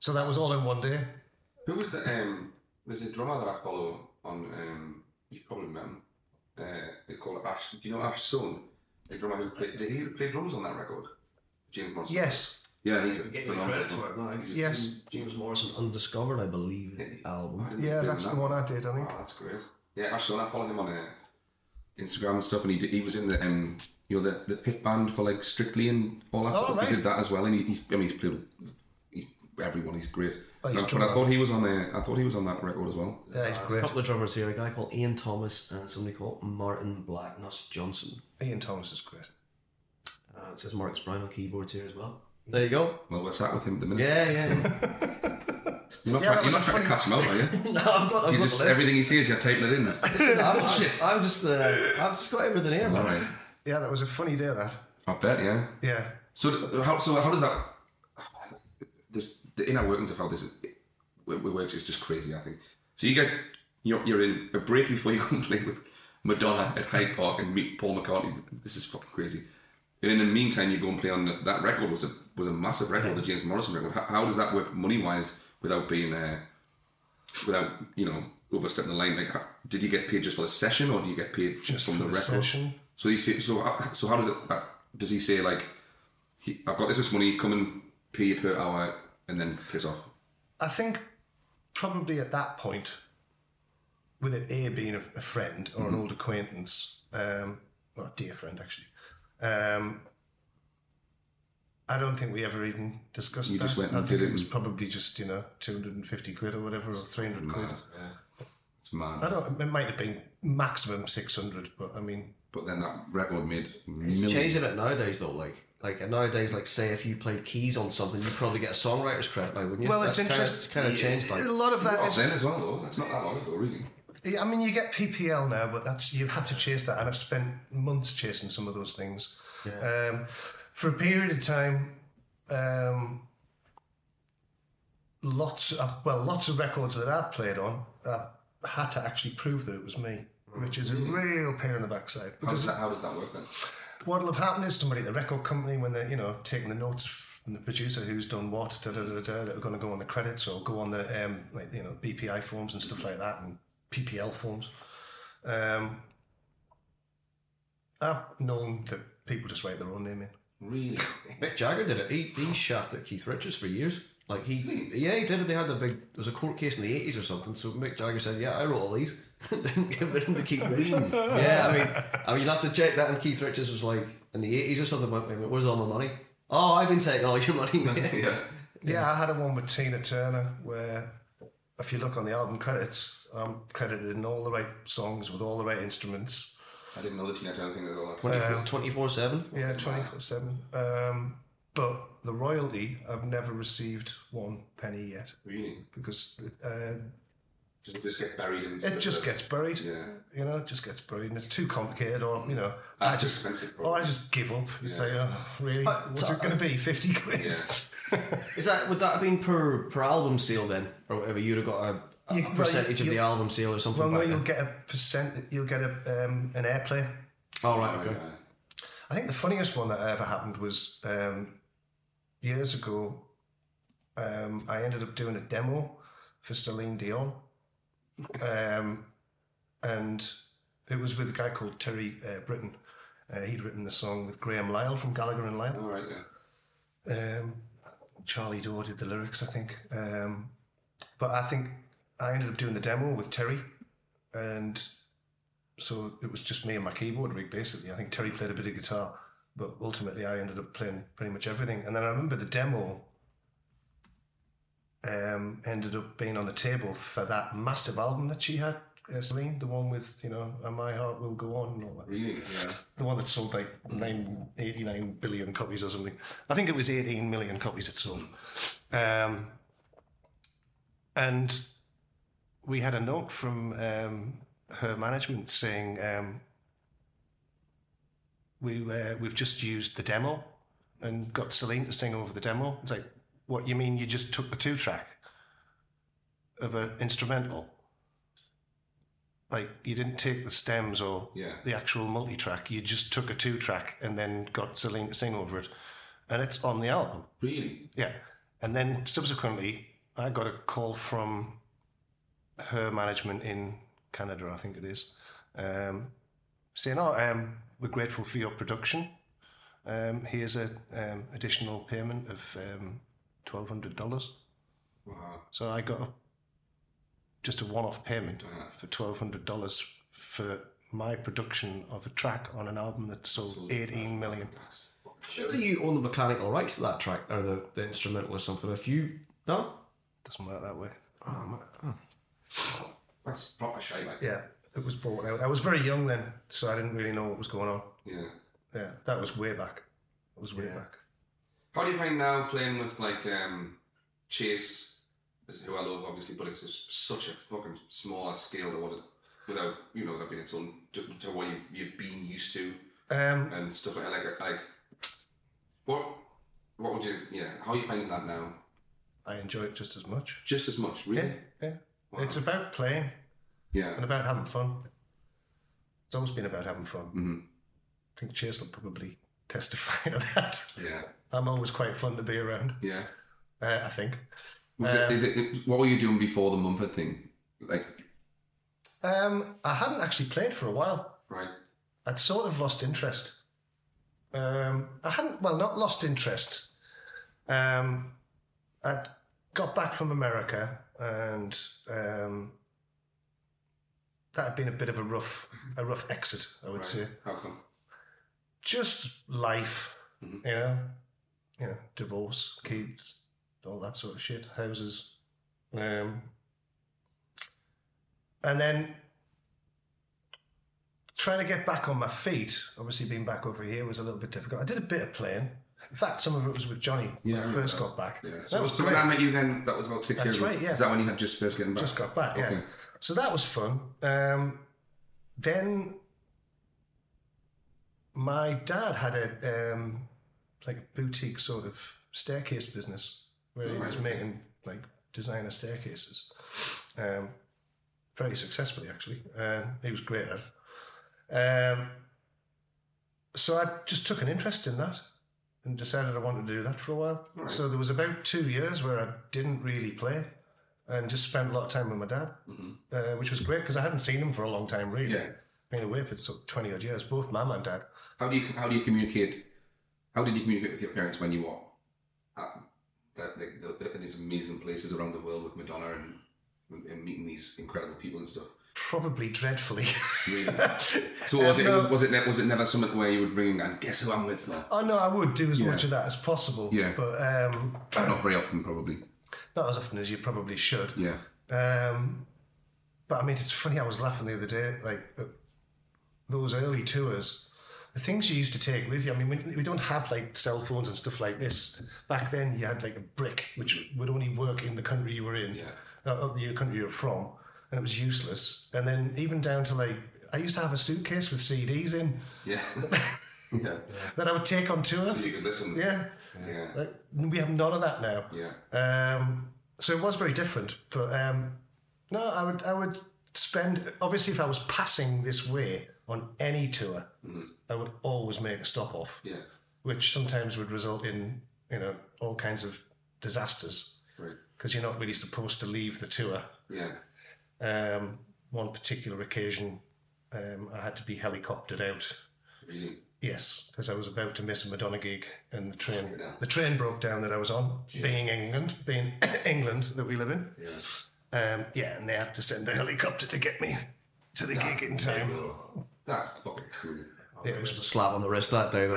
So that was all in one day. Who was the... Um... There's a drummer that I follow on, um, you've probably met him, uh, they call it Ash, do you know Ash Sun? A drummer who played, did he play drums on that record? James Morrison? Yes. Yeah, he's a phenomenal drummer. Yes. James Morrison Undiscovered, I believe, is the album. Yeah, that's the one I did, I think. Oh, that's great. Yeah, Ash Sun, I follow him on uh, Instagram and stuff, and he did, he was in the, um, you know, the, the pit band for like Strictly and all that oh, stuff, right. He did that as well, and he, he's, I mean, he's played with he, everyone, he's great. Oh, no, but I thought he was on there. I thought he was on that record as well. Yeah, he's uh, great. A couple of drummers here, a guy called Ian Thomas and somebody called Martin Blacknuss Johnson. Ian Thomas is great. Uh, it says Marcus Brown on keyboards here as well. There you go. Well, we're sat with him at the minute. Yeah, yeah. So. You're not, yeah, try, you're not trying to catch him out, are you? No, I've got. I've you just, everything he says, you're typing it in. Listen, I'm, I'm, shit. I'm just. Uh, I've just got everything here, man. Right. Yeah, that was a funny day. That. I bet. Yeah. Yeah. So how? So how does that? This, the inner workings of how this is, it, it works is just crazy, I think. So you get, you're, you're in a break before you go and play with Madonna at Hyde Park and meet Paul McCartney. This is fucking crazy. And in the meantime, you go and play on the, that record was a was a massive record, yeah. The James Morrison record. How, how does that work money wise without being, uh, without you know overstepping the line? Like, how, did you get paid just for the session, or do you get paid just from the, the record? Session. So he say, so so how does it? Uh, does he say like, he, I've got this much money, come and pay you per hour? And then piss off. I think probably at that point, with it A being a, a friend or mm-hmm. an old acquaintance, um, well, a dear friend actually, um, I don't think we ever even discussed you that. Just went and I think did it, it was probably just, you know, two hundred fifty quid or whatever, or three hundred quid. Yeah. It's mad. I don't, it might have been maximum six hundred, but I mean... But then that record made millions. It's changing it nowadays though, like... Like nowadays, like say if you played keys on something, you'd probably get a songwriter's credit now, wouldn't you? Well, it's interesting. It's kind of changed. Like a lot of that. Well, then as well, though, that's not that long ago, really. Yeah, I mean, you get P P L now, but that's you have to chase that, and I've spent months chasing some of those things. Yeah. Um, for a period of time, um, lots of, well, lots of records that I played on, I had to actually prove that it was me, which is a real pain in the backside. How does that? How does that work then? What'll have happened is somebody at the record company, when they're, you know, taking the notes from the producer who's done what, da da da da, that are going to go on the credits or go on the um, like, you know, B P I forms and stuff like that, and P P L forms. Um, I've known that people just write their own name in. Really? Mick Jagger did it. He, he shafted Keith Richards for years. Like he, yeah, he did it. They had a big, there was a court case in the eighties or something. So Mick Jagger said, "Yeah, I wrote all these." Didn't give it to Keith Richards. Yeah, I mean, I mean, you'd have to check that. And Keith Richards was like in the eighties or something. Went, "Where's all my money?" "Oh, I've been taking all your money." Yeah. yeah, yeah. I had a one with Tina Turner where, if you look on the album credits, I'm credited in all the right songs with all the right instruments. I didn't know the Tina Turner thing at all. twenty-four seven. Yeah, twenty-four seven. Um, but the royalty, I've never received one penny yet. Really? Because uh, Because it just gets buried. Into it the, just gets buried. Yeah. You know, it just gets buried, and it's too complicated, or, you know, That's I just expensive or I just give up and yeah. say, oh, really? Uh, What's that, it going to be? fifty quid? Yeah. Is that, would that have been per per album sale then, or whatever? You'd have got a, a you, percentage well, you, of the album sale or something. Well, no, you'll then. get a percent. You'll get a um, an airplay. Oh right, okay. Yeah. I think the funniest one that ever happened was um, years ago. Um, I ended up doing a demo for Celine Dion. Um, and it was with a guy called Terry uh, Britton. Uh, he'd written the song with Graham Lyle from Gallagher and Lyle. All right, yeah. Um, Charlie Doe did the lyrics, I think. Um, but I think I ended up doing the demo with Terry, and so it was just me and my keyboard rig basically. I think Terry played a bit of guitar, but ultimately I ended up playing pretty much everything. And then I remember the demo. Um, ended up being on the table for that massive album that she had, uh, Celine, the one with, you know, And My Heart Will Go On and all that. Really? Yeah. The one that sold like eighty-nine billion copies or something. I think it was eighteen million copies it sold. Um, and we had a note from um, her management saying, um, we, uh, we've just used the demo and got Celine to sing over the demo. It's like, what, you mean you just took the two-track of an instrumental? Like, you didn't take the stems or yeah. the actual multi-track. You just took a two-track and then got Celine to sing over it. And it's on the album. Really? Yeah. And then, subsequently, I got a call from her management in Canada, I think it is, um, saying, oh, um, we're grateful for your production. Um, here's an um, additional payment of... Um, Twelve hundred dollars. Wow! So I got a, just a one-off payment wow. for twelve hundred dollars for my production of a track on an album that sold, sold eighteen million. Surely you own the mechanical rights to that track or the, the instrumental or something. If you no, doesn't work that way. Oh, my, oh. That's proper shame. Yeah, it was brought out. I was very young then, so I didn't really know what was going on. Yeah, yeah, that was way back. It was way yeah. back. How do you find now playing with, like, um, Chase, who I love, obviously, but it's just such a fucking smaller scale to what it, without, you know, without being its own, to, to what you, you've been used to, um, and stuff like that. Like, like, what, what would you, yeah, how are you finding that now? I enjoy it just as much. Just as much, really? Yeah, yeah. Wow. It's about playing. Yeah. And about having fun. It's always been about having fun. Mm-hmm. I think Chase will probably testify to that. Yeah. I'm always quite fun to be around. Yeah, uh, I think. Was um, it, is it? What were you doing before the Mumford thing? Like, um, I hadn't actually played for a while. Right. I'd sort of lost interest. Um, I hadn't. Well, not lost interest. Um, I'd got back from America, and um, that had been a bit of a rough, a rough exit, I would right. say. How come? Just life, mm-hmm. you know. You know, divorce, kids, all that sort of shit, houses. Um, and then trying to get back on my feet, obviously being back over here was a little bit difficult. I did a bit of playing. In fact, some of it was with Johnny yeah, when I first that. got back. Yeah. So that was when I met you then, that was about six That's years ago. That's right, yeah. Is that when you had just first gotten back? Just got back, yeah. Okay. So that was fun. Um, then my dad had a... Um, like a boutique sort of staircase business where he was making like designer staircases, um, very successfully actually. Uh, he was great at it. Um, so I just took an interest in that and decided I wanted to do that for a while. Right. So there was about two years where I didn't really play and just spent a lot of time with my dad, mm-hmm. uh, which was great because I hadn't seen him for a long time really. Yeah. Been away for sort of twenty odd years, both mum and dad. How do you how do you communicate? How did you communicate with your parents when you were at the, the, the, these amazing places around the world with Madonna and, and meeting these incredible people and stuff? Probably dreadfully. Really? So was um, it no. was it was it never something where you would bring and guess who I'm with? Or? Oh no, I would do as yeah. much of that as possible. Yeah, but um, not very often, probably. Not as often as you probably should. Yeah. Um, but I mean, it's funny. I was laughing the other day, like uh, those early tours. The things you used to take with you, I mean, we, we don't have, like, cell phones and stuff like this. Back then, you had, like, a brick, which would only work in the country you were in, yeah. not the country you were from. and it was useless. And then even down to like, I used to have a suitcase with C Ds in. Yeah. Yeah. That I would take on tour. So you could listen. Yeah. Yeah. Like, we have none of that now. Yeah. Um, so it was very different. But um, no, I would I would spend, obviously if I was passing this way on any tour, mm. I would always make a stop off. Yeah. Which sometimes would result in, you know, all kinds of disasters. Right. Because you're not really supposed to leave the tour. Yeah. Um, one particular occasion, um, I had to be helicoptered out. Really? Yes, because I was about to miss a Madonna gig, and the train the train broke down that I was on, yeah. being England, being England that we live in. Yeah. Um, yeah, and they had to send a helicopter to get me to the That's gig in time. Cool. That's fucking cool. Yeah, it was a slap on the wrist that day.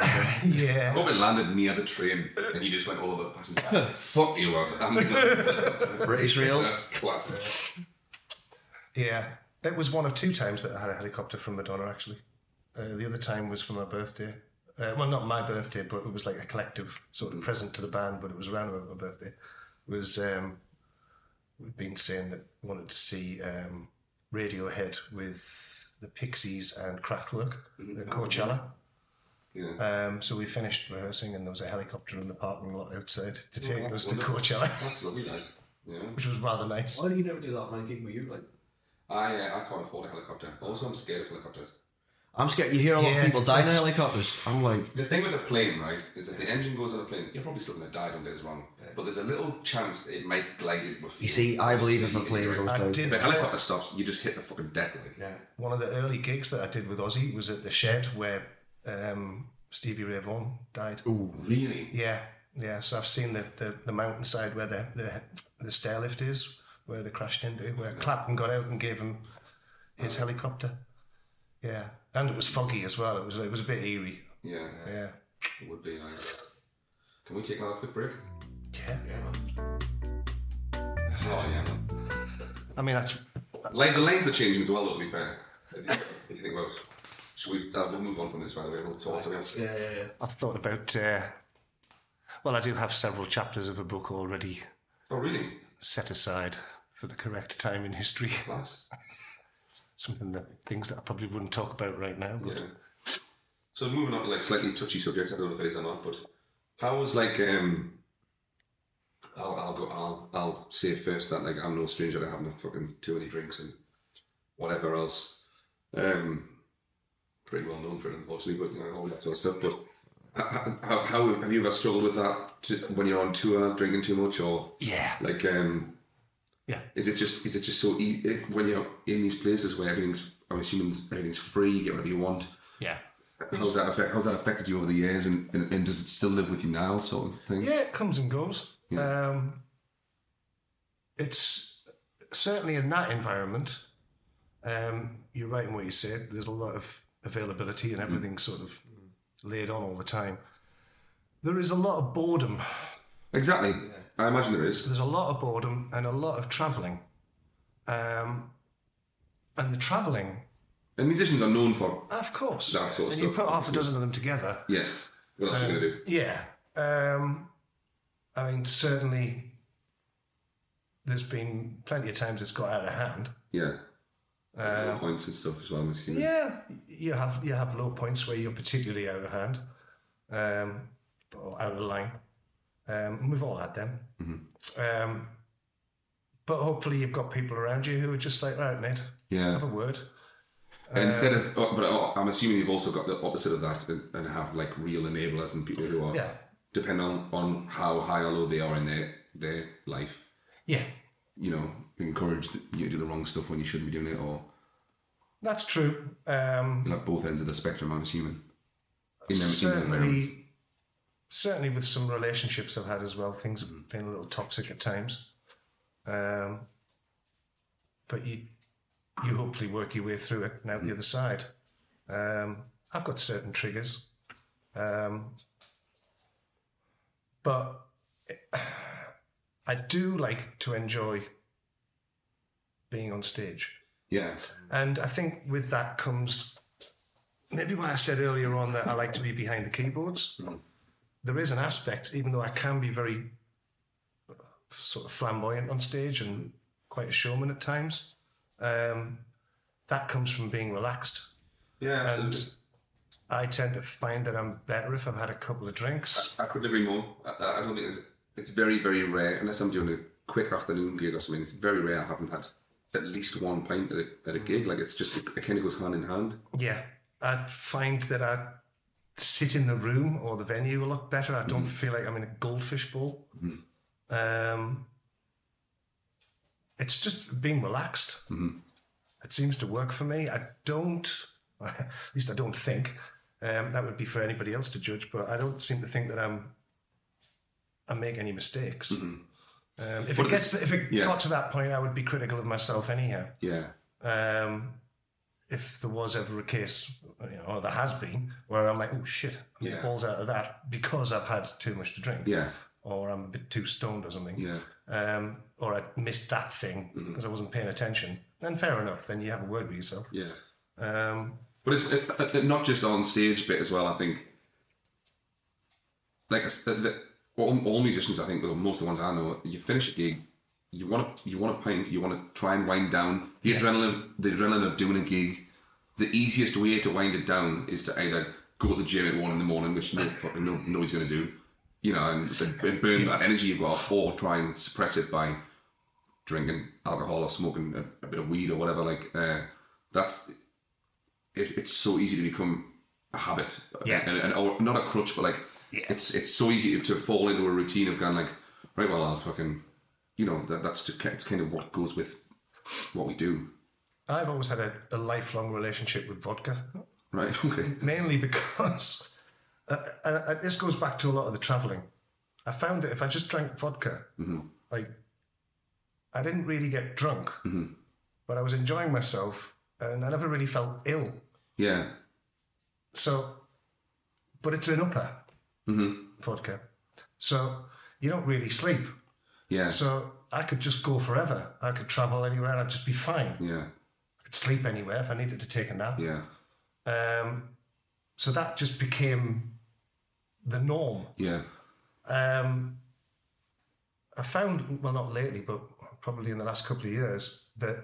Yeah. I hope it landed near the train and you just went over the passenger. Fuck you, Rob. British real. That's classic. Yeah. It was one of two times that I had a helicopter from Madonna, actually. Uh, the other time was for my birthday. Uh, well, not my birthday, but it was like a collective sort of mm. present to the band, but it was around about my birthday. It was, um, we'd been saying that we wanted to see um, Radiohead with the Pixies and Kraftwerk mm-hmm. at Coachella. Yeah. Um, so we finished rehearsing and there was a helicopter in the parking lot outside to take oh, us to wonderful. Coachella. That's lovely, like. Yeah. Which was rather nice. Why do you never do that, man? Gig with you, like? I uh, I can't afford a helicopter. Also, I'm scared of helicopters. I'm scared. You hear a lot yeah, of people die in helicopters. I'm like... The thing with a plane, right, is if the engine goes on a plane, you're probably still going to die, don't get us wrong. But there's a little chance that it might glide it with you. You see, I believe if a plane goes down. If a helicopter stops, you just hit the fucking deck, like. Yeah. One of the early gigs that I did with Ozzy was at the shed where um, Stevie Ray Vaughan died. Ooh, really? Yeah, yeah. So I've seen the, the, the mountainside where the, the, the stairlift is, where they crashed into, where Clapton got out and gave him his oh. helicopter. Yeah. And it was foggy as well. It was it was a bit eerie. Yeah, yeah. yeah. It would be. Like, can we take another quick break? Yeah, yeah, man. Oh yeah, man. I mean, that's like the lanes are changing as well. Though, to be fair, if you, if you think about, should we? Uh, we'll move on from this. By the way, we'll talk about it. Yeah, yeah, yeah. I've thought about. Uh, well, I do have several chapters of a book already. Oh, really? Set aside for the correct time in history. Class. Something that things that I probably wouldn't talk about right now. But. Yeah. So moving on to like slightly touchy subjects, I don't know if it is or not, but how was like um, I'll I'll go I'll I'll say first that like I'm no stranger to having fucking too many drinks and whatever else. Um, pretty well known for it, unfortunately, but you know all that sort of stuff. But how, how, how have you ever struggled with that to, when you're on tour, drinking too much, or yeah, like um. Yeah. Is it just is it just so easy when you're in these places where everything's I'm assuming everything's free, you get whatever you want. Yeah. How's that affect how's that affected you over the years and, and, and does it still live with you now sort of thing? Yeah, it comes and goes. Yeah. Um, it's certainly in that environment, um, you're right in what you said, there's a lot of availability and everything's mm. sort of laid on all the time. There is a lot of boredom. Exactly. Yeah. I imagine there is. There's a lot of boredom and a lot of travelling. Um, and the travelling... And musicians are known for... Of course. That sort of and stuff. And you put half a dozen of them together. Yeah. What else um, are you going to do? Yeah. Um, I mean, certainly there's been plenty of times it's got out of hand. Yeah. Um, low points and stuff as well, I'm assuming. Yeah. You have, you have low points where you're particularly out of hand. Um, or out of line. Um, and we've all had them. Mm-hmm. Um, but hopefully you've got people around you who are just like, right, mate, yeah. have a word. And um, instead of, oh, but oh, I'm assuming you've also got the opposite of that and, and have like real enablers and people who are, yeah. depend on, on how high or low they are in their, their life. Yeah. You know, encourage that you do the wrong stuff when you shouldn't be doing it or... That's true. Um, like both ends of the spectrum, I'm assuming. In them, certainly... Certainly with some relationships I've had as well, things have been a little toxic at times. Um, but you you hopefully work your way through it and out mm. the other side. Um, I've got certain triggers. Um, but it, I do like to enjoy being on stage. Yeah. And I think with that comes maybe why I said earlier on that I like to be behind the keyboards. Mm. There is an aspect, even though I can be very sort of flamboyant on stage and quite a showman at times, um, that comes from being relaxed. Yeah, absolutely. And I tend to find that I'm better if I've had a couple of drinks. I, I couldn't agree more. I, I don't think it's, it's very, very rare, unless I'm doing a quick afternoon gig or something, it's very rare I haven't had at least one pint at a, at a gig. Like, it's just, it, it kind of goes hand in hand. Yeah. I find that I sit in the room or the venue a lot better. I don't mm. feel like I'm in a goldfish bowl. Mm. Um, it's just being relaxed. Mm. It seems to work for me. I don't, at least I don't think, um, that would be for anybody else to judge, but I don't seem to think that I'm, I make any mistakes. Mm-hmm. Um, if, it gets, if it yeah. got to that point, I would be critical of myself anyhow. Yeah. Um, if there was ever a case, you know, or there has been, where I'm like, oh shit, I'm yeah. balls out of that because I've had too much to drink. Yeah. Or I'm a bit too stoned or something. Yeah. Um, or I missed that thing because mm-hmm. I wasn't paying attention. Then fair enough. Then you have a word with yourself. Yeah. Um, but it's it, not just on stage bit as well, I think. Like, the, the, all, all musicians, I think, well, most of the ones I know, you finish a gig, you want to, you want a pint, you want to try and wind down. The yeah. adrenaline, the adrenaline of doing a gig, the easiest way to wind it down is to either go to the gym at one in the morning, which no fucking no, nobody's going to do, you know, and, and burn that energy you've got, or try and suppress it by drinking alcohol or smoking a, a bit of weed or whatever. Like, uh, that's it, it's so easy to become a habit, yeah, and, and or not a crutch, but like. Yeah. It's it's so easy to fall into a routine of going like, right, well, I'll fucking, you know, that that's just, it's kind of what goes with what we do. I've always had a, a lifelong relationship with vodka. Right, okay. Mainly because, uh, and, and this goes back to a lot of the travelling. I found that if I just drank vodka, mm-hmm. like, I didn't really get drunk, mm-hmm. but I was enjoying myself and I never really felt ill. Yeah. So, but it's an upper. Mm-hmm. Vodka, so you don't really sleep. Yeah. So I could just go forever. I could travel anywhere. I'd just be fine. Yeah. I could sleep anywhere if I needed to take a nap. Yeah. Um. So that just became the norm. Yeah. Um. I found, well, not lately, but probably in the last couple of years, that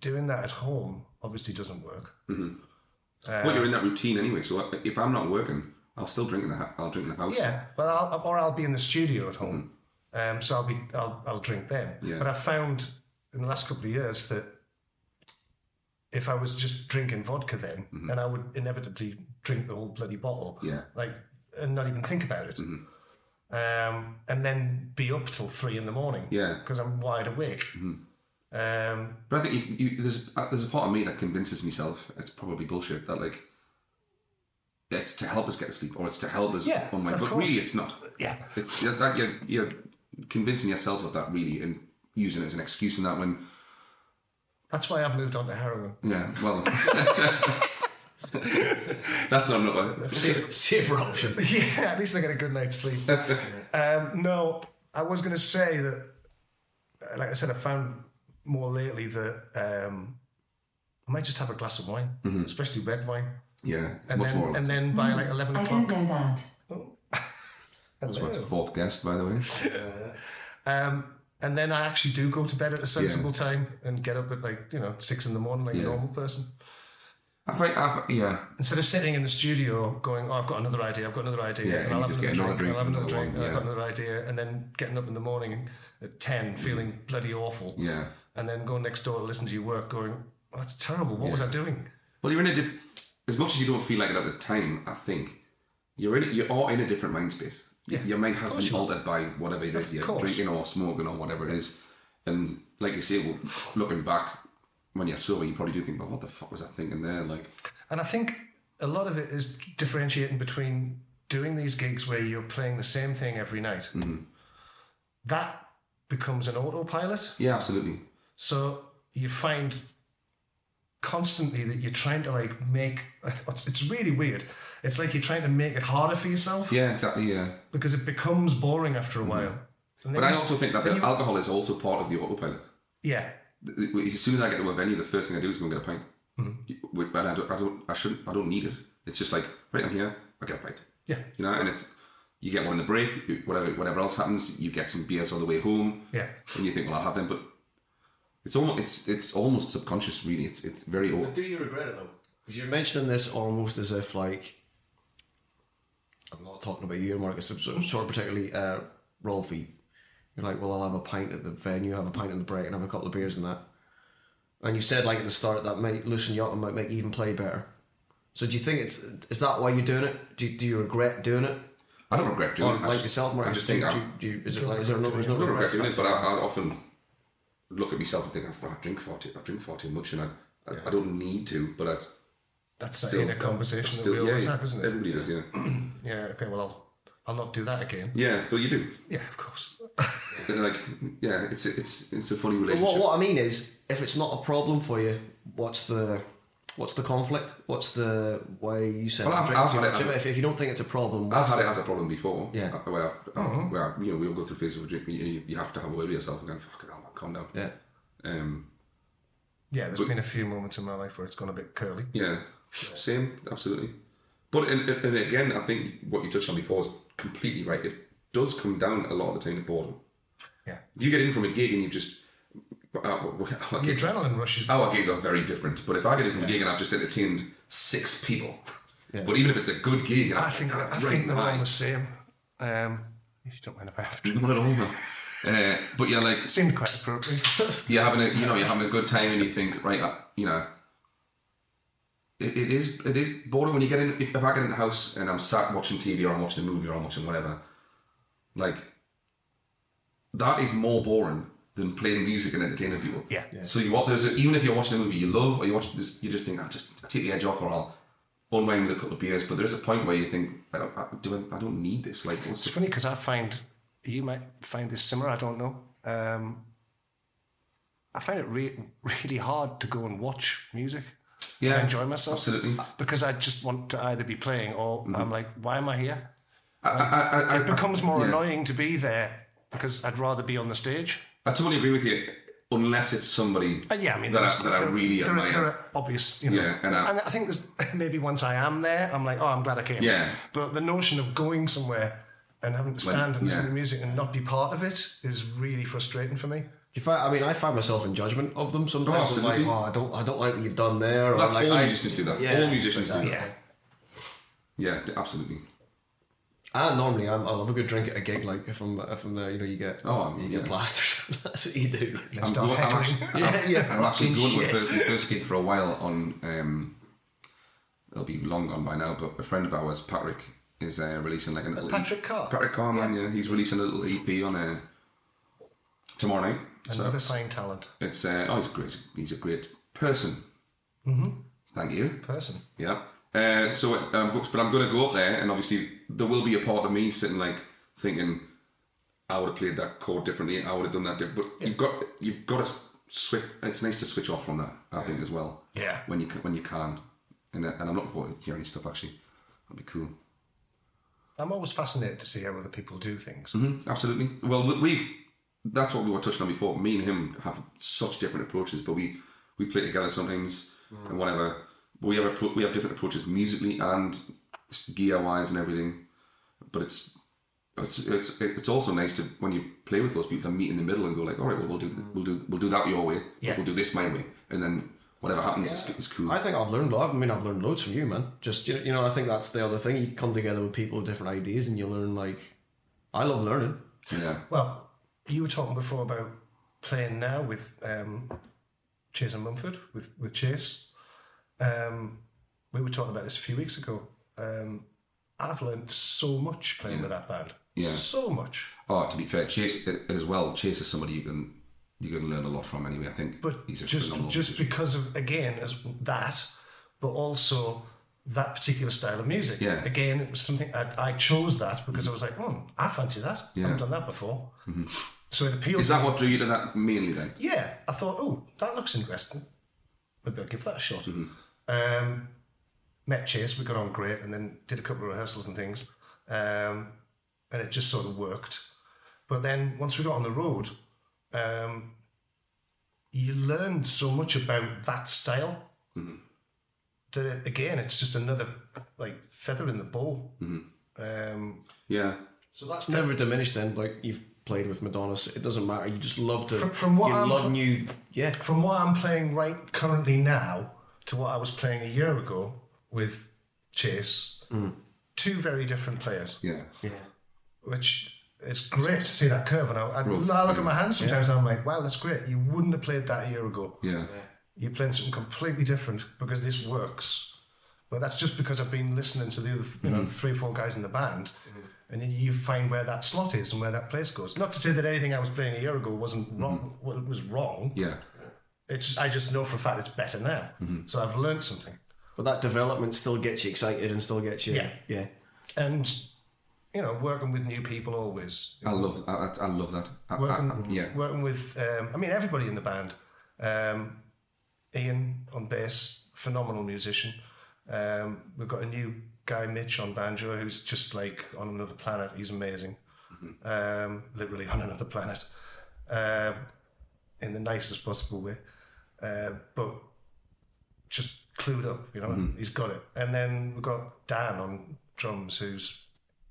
doing that at home obviously doesn't work. Mm-hmm. Um, well, you're in that routine anyway. So if I'm not working, I'll still drink in the ha- I'll drink in the house. Yeah, but I'll, or I'll be in the studio at home, mm-hmm. um, so I'll be I'll I'll drink then. Yeah. But I found in the last couple of years that if I was just drinking vodka then, mm-hmm. then I would inevitably drink the whole bloody bottle. Yeah, like and not even think about it, mm-hmm. um, and then be up till three in the morning. Yeah, because I'm wide awake. Mm-hmm. Um, but I think you, you, there's there's a part of me that convinces myself it's probably bullshit that like. It's to help us get to sleep, or it's to help us yeah, on my book. Really, it's not. Yeah, it's that you're, you're convincing yourself of that, really, and using it as an excuse. In that, when that's why I've moved on to heroin. Yeah, well, that's not another safe, safer option. Yeah, at least I get a good night's sleep. um, no, I was going to say that, like I said, I found more lately that um, I might just have a glass of wine, mm-hmm. especially red wine. Yeah, it's and much then, more. And then by like eleven o'clock, I didn't know that. Oh. That's my fourth guest, by the way. um, and then I actually do go to bed at a sensible yeah. time and get up at like you know six in the morning, like yeah. a normal person. I think, I've, yeah. Instead of sitting in the studio going, "Oh, I've got another idea, I've got another idea," yeah, and I'll have another drink, I'll have another drink, I've got another idea, and then getting up in the morning at ten, feeling bloody awful, yeah, and then going next door to listen to your work, going, oh, "That's terrible. What yeah. was I doing?" Well, you're in a different. As much as you don't feel like it at the time, I think you're in you are in a different mind space. Yeah. Your mind has been altered by whatever it is you're drinking or smoking or whatever it is. And like you say, well, looking back when you're sober, you probably do think, "Well, what the fuck was I thinking there?" Like, and I think a lot of it is differentiating between doing these gigs where you're playing the same thing every night. Mm-hmm. That becomes an autopilot. Yeah, absolutely. So you find. Constantly that you're trying to like make it's really weird it's like you're trying to make it harder for yourself yeah exactly yeah because it becomes boring after a mm-hmm. while and but I also think that the you, alcohol is also part of the autopilot yeah as soon as I get to a venue the first thing I do is go and get a pint mm-hmm. but I don't, I don't I shouldn't I don't need it it's just like right I'm here I get a pint yeah you know and it's you get one in the break whatever whatever else happens you get some beers on the way home yeah and you think well I'll have them but It's almost it's it's almost subconscious, really. It's it's very old. But do you regret it though? Because you're mentioning this almost as if, like, I'm not talking about you, Marcus, sort of particularly uh, Rolfie. You're like, well, I'll have a pint at the venue, have a pint in the break, and have a couple of beers and that. And you said, like, at the start, that might loosen you up and might make even play better. So do you think it's is that why you're doing it? Do you, do you regret doing it? I don't regret doing or, it. Like actually, yourself, Marcus, I just think, think do you, do you, is it like is there no there's no I don't regret doing it, but I, I often look at myself and think I've, I drink far too I drink far too much, and I I, yeah. I don't need to, but I. That's still in a conversation still, that we yeah, always yeah, have, isn't it? Everybody does, yeah. Yeah. Okay. Well, I'll I'll not do that again. Yeah, but you do. Yeah, of course. Like, yeah, it's it's it's a funny relationship. What, what I mean is, if it's not a problem for you, what's the what's the conflict? What's the why you said well, I've, I've had much it, if, if you don't think it's a problem, I've had it, it as a problem before. Yeah, where, I've, mm-hmm. where I, you know, we all go through phases of drinking. You, you have to have a word with yourself and go, "Fucking hell, man, calm down." Yeah. Um. Yeah, there's but, been a few moments in my life where it's gone a bit curly. Yeah. Yeah. Same, absolutely. But and, and again, I think what you touched on before is completely right. It does come down a lot of the time to boredom. Yeah. If you get in from a gig and you just our, our gigs, adrenaline rushes. Our gigs are very different. But if I get in from yeah. a gig and I've just entertained six people, yeah. but even if it's a good gig, and I I've think I, I think they're all the same. Um, if you don't mind if I have a drink, not at all. No. Uh, but you're like, seemed quite appropriate. You're having a, you know, you're having a good time, and you think, right, I, you know. It is it is boring when you get in. If I get in the house and I'm sat watching T V or I'm watching a movie or I'm watching whatever, like, that is more boring than playing music and entertaining people. Yeah. yeah. So you there's a, even if you're watching a movie you love or you watch this, you just think, I just I take the edge off or I'll unwind with a couple of beers. But there is a point where you think, I don't, I, do I, I don't need this. Like, what's it's it? Funny because I find you might find this similar. I don't know. Um, I find it re- really hard to go and watch music. Yeah, I enjoy myself absolutely because I just want to either be playing or mm-hmm. I'm like, why am I here? I, I, I, it becomes more I, yeah. annoying to be there because I'd rather be on the stage. I totally agree with you, unless it's somebody. Uh, yeah, I mean, that, I, that there, I really there admire. Are, there are obvious, you know. Yeah, and I, and I think there's maybe once I am there, I'm like, oh, I'm glad I came. Yeah, but the notion of going somewhere and having to stand like, and listen yeah. to music and not be part of it is really frustrating for me. You find, I mean, I find myself in judgment of them sometimes. Oh, like, oh, I don't, I don't like what you've done there. Or that's like, all musicians do that. Yeah, all musicians do that. Yeah, yeah, absolutely. And normally, I'm, I'll have a good drink at a gig. Like if I'm, if I'm there, you know, you get, oh, you yeah. get plastered. That's what you do. You I'm, start I'm, actually, I'm, yeah, yeah, I'm actually going shit. to a first, first gig for a while on. Um, it'll be long gone by now, but a friend of ours, Patrick, is uh, releasing like a little Patrick e- Carr. Patrick Carr, man, yeah. yeah, he's releasing a little E P on a uh, tomorrow night. Another so fine talent. It's uh, oh, he's great. He's a great person. Mm-hmm. Thank you. Person. Yeah. Uh, so, it, um, but I'm going to go up there, and obviously there will be a part of me sitting like thinking, I would have played that chord differently. I would have done that differently. But yeah. you've got you've got to switch. It's nice to switch off from that. I yeah. think as well. Yeah. When you when you can, and and I'm looking forward to hearing stuff. Actually, that'd be cool. I'm always fascinated to see how other people do things. Mm-hmm, absolutely. Well, we've. That's what we were touching on before. Me and him have such different approaches, but we, we play together sometimes mm. and whatever. We have pro- we have different approaches musically and gear wise and everything. But it's it's it's it's also nice to when you play with those people to meet in the middle and go like, all right, well we'll do we'll do we'll do that your way, yeah. we'll do this my way, and then whatever happens yeah. is, is cool. I think I've learned. I mean, I've learned loads from you, man. Just you know, I think that's the other thing. You come together with people with different ideas and you learn. Like, I love learning. Yeah. Well. You were talking before about playing now with um, Chase and Mumford, with, with Chase. Um, we were talking about this a few weeks ago. Um, I've learned so much playing yeah. with that band. Yeah. So much. Oh, to be fair, Chase as well. Chase is somebody you can you can learn a lot from anyway, I think. But he's a just, just because of, again, as that, but also that particular style of music. Yeah. Again, it was something I, I chose that because mm. I was like, hmm, I fancy that. Yeah. I haven't done that before. Mm-hmm. So it appeals. Is that to what drew you to that mainly then? Yeah, I thought, oh, that looks interesting. Maybe I'll give that a shot. Mm-hmm. Um, met Chase, we got on great, and then did a couple of rehearsals and things, um, and it just sort of worked. But then once we got on the road, um, you learned so much about that style. Mm-hmm. That again, it's just another like feather in the bow. Mm-hmm. Um, yeah. So that's never diminished. Then, like you've played with Madonna, so it doesn't matter. You just love to. From, from what you I'm love new, yeah. From what I'm playing right currently now to what I was playing a year ago with Chase, mm. two very different players. Yeah, yeah. Which it's great to see that curve, and I, I, Rough, I look yeah. at my hands sometimes yeah. and I'm like, wow, that's great. You wouldn't have played that a year ago. Yeah, you're playing something completely different because this works. But that's just because I've been listening to the other, you know, mm. three or four guys in the band. Mm. And then you find where that slot is and where that place goes. Not to say that anything I was playing a year ago wasn't wrong. Mm-hmm. Well, it was wrong. Yeah. It's. I just know for a fact it's better now. Mm-hmm. So I've learned something. But that development still gets you excited and still gets you. Yeah. Yeah. And you know, working with new people always. I love. I, I love that. I, working. I, I, yeah. Working with. Um, I mean, everybody in the band. Um, Ian on bass, phenomenal musician. Um, we've got a new guy Mitch on banjo, who's just like on another planet. He's amazing. Mm-hmm. Um, literally on another planet, uh, in the nicest possible way, uh, but just clued up, you know. Mm-hmm. He's got it. And then we've got Dan on drums, who's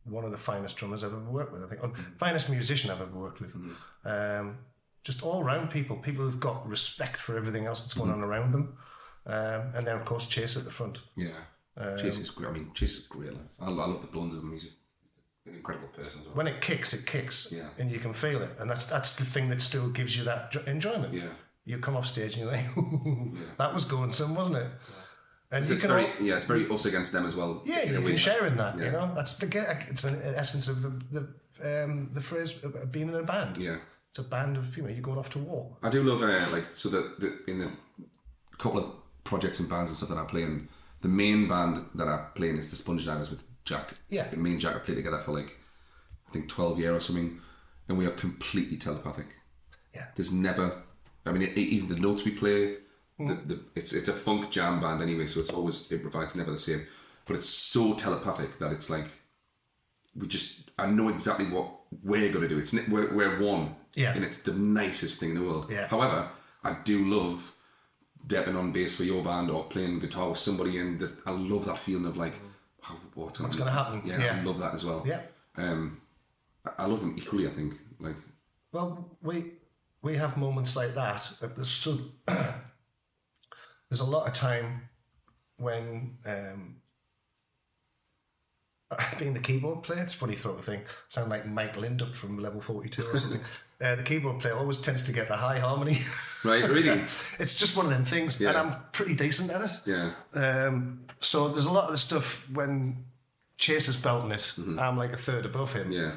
one of the finest drummers I've ever worked with, I think. Mm-hmm. Finest musician I've ever worked with. Mm-hmm. Um, just all round people people who've got respect for everything else that's going mm-hmm. on around them. Um, and then of course Chase at the front. Yeah. Um, Chase is great. I mean, Chase is great. I, I love the blondes of him. He's an incredible person as well. When it kicks, it kicks, yeah, and you can feel it, and that's that's the thing that still gives you that enjoyment. Yeah, you come off stage and you're like, ooh, yeah. that was going some, wasn't it? Yeah. And so you it's can very, all, yeah, it's very us against them as well. Yeah, you can share in that. Yeah. You know, that's the it's an essence of the the, um, the phrase of being in a band. Yeah, it's a band of, you know, you're going off to war. I do love uh, like so that the, in the couple of projects and bands and stuff that I play in. The main band that I play in is the Sponge Divers with Jack. Yeah. Me and Jack have played together for like, I think twelve years or something, and we are completely telepathic. Yeah. There's never, I mean, it, even the notes we play, mm. the, the, it's it's a funk jam band anyway, so it's always improvised, never the same. But it's so telepathic that it's like, we just, I know exactly what we're going to do. It's we're, we're one. Yeah. And it's the nicest thing in the world. Yeah. However, I do love depping on bass for your band or playing guitar with somebody, and the, I love that feeling of like, oh, what's going to happen? Yeah, yeah, I love that as well. Yeah, um, I love them equally. I think like, well, we we have moments like that. At the sun, there's a lot of time when um, being the keyboard player, it's a funny sort of thing. I sound like Mike Lindup from Level forty-two or something. Uh, the keyboard player always tends to get the high harmony. Right, really? It's just one of them things, yeah. And I'm pretty decent at it. Yeah. Um, so there's a lot of the stuff when Chase is belting it, mm-hmm. I'm like a third above him. Yeah.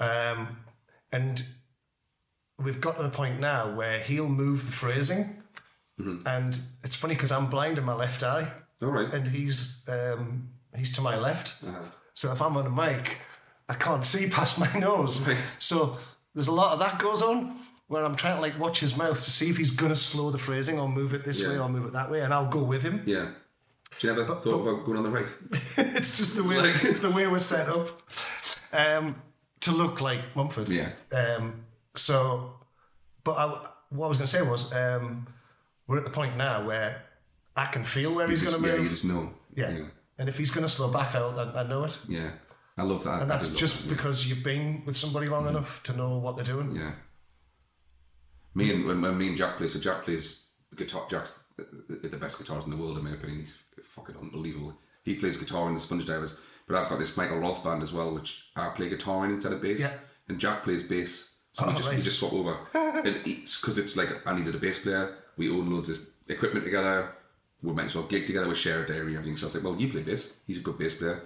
Um, and we've got to the point now where he'll move the phrasing, mm-hmm. and it's funny because I'm blind in my left eye. All right. And he's um, he's to my left. Uh-huh. So if I'm on a mic, I can't see past my nose. Right. So there's a lot of that goes on where I'm trying to like watch his mouth to see if he's going to slow the phrasing or move it this yeah. way or move it that way, and I'll go with him. Yeah. Do you ever but, thought but, about going on the right? It's just the way like. It's the way we're set up um, to look like Mumford. Yeah. Um, so, but I, what I was going to say was um, we're at the point now where I can feel where you he's going to move. Yeah, you just know. Yeah. yeah. And if he's going to slow back, I, I know it. Yeah. I love that. And that's just that, because yeah. you've been with somebody long mm-hmm. enough to know what they're doing. Yeah. Me and when me and Jack play, so Jack plays guitar. Jack's the best guitarist in the world, in my opinion. He's fucking unbelievable. He plays guitar in the Sponge Divers, but I've got this Michael Roth band as well, which I play guitar in instead of bass, yeah. and Jack plays bass. So oh, we just right. we just swap over, and it's because it's like I needed a bass player. We own loads of equipment together. We might as well gig together. We share a dairy and everything. So I was like, well, you play bass. He's a good bass player.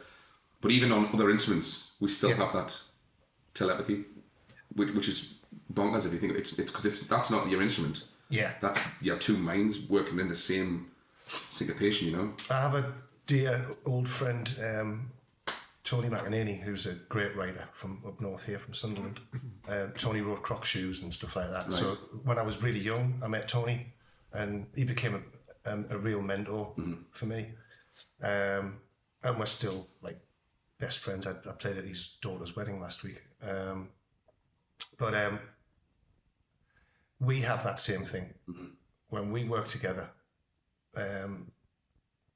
But even on other instruments, we still yeah. have that telepathy, which, which is bonkers if you think of it. It's because it's, it's, that's not your instrument. Yeah. That's your two minds working in the same syncopation, you know? I have a dear old friend, um, Tony McInerney, who's a great writer from up north here, from Sunderland. Uh, Tony wrote Croc Shoes and stuff like that. Right. So when I was really young, I met Tony, and he became a, a, a real mentor mm-hmm. for me. Um, and we're still, like, best friends. I, I played at his daughter's wedding last week. Um, but um, we have that same thing. Mm-hmm. When we work together, um,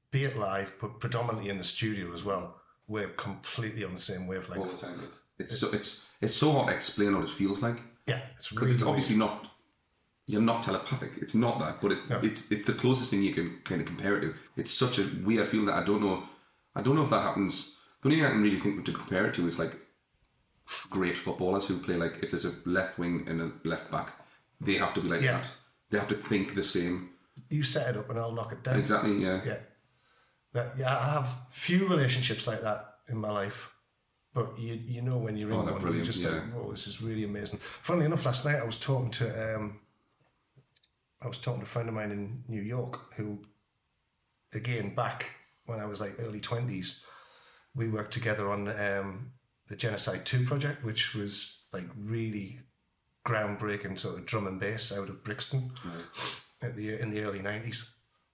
be it live, but predominantly in the studio as well, we're completely on the same wavelength. All the time, It's so it's it's so hard to explain what it feels like. Yeah, it's because really it's obviously not. You're not telepathic. It's not that, but it, yeah. it's it's the closest thing you can kind of compare it to. It's such a weird feeling that I don't know. I don't know if that happens. The only thing I can really think to compare it to is like great footballers who play like if there's a left wing and a left back, they have to be like yeah. that. They have to think the same. You set it up and I'll knock it down. Exactly. Yeah. Yeah. That, yeah, I have few relationships like that in my life, but you you know when you're in oh, one, brilliant. You just yeah. think, "Whoa, this is really amazing." Funnily enough, last night I was talking to um, I was talking to a friend of mine in New York who, again, back when I was like early twenties, we worked together on um, the Genocide two project, which was like really groundbreaking sort of drum and bass out of Brixton right. at the in the early nineties.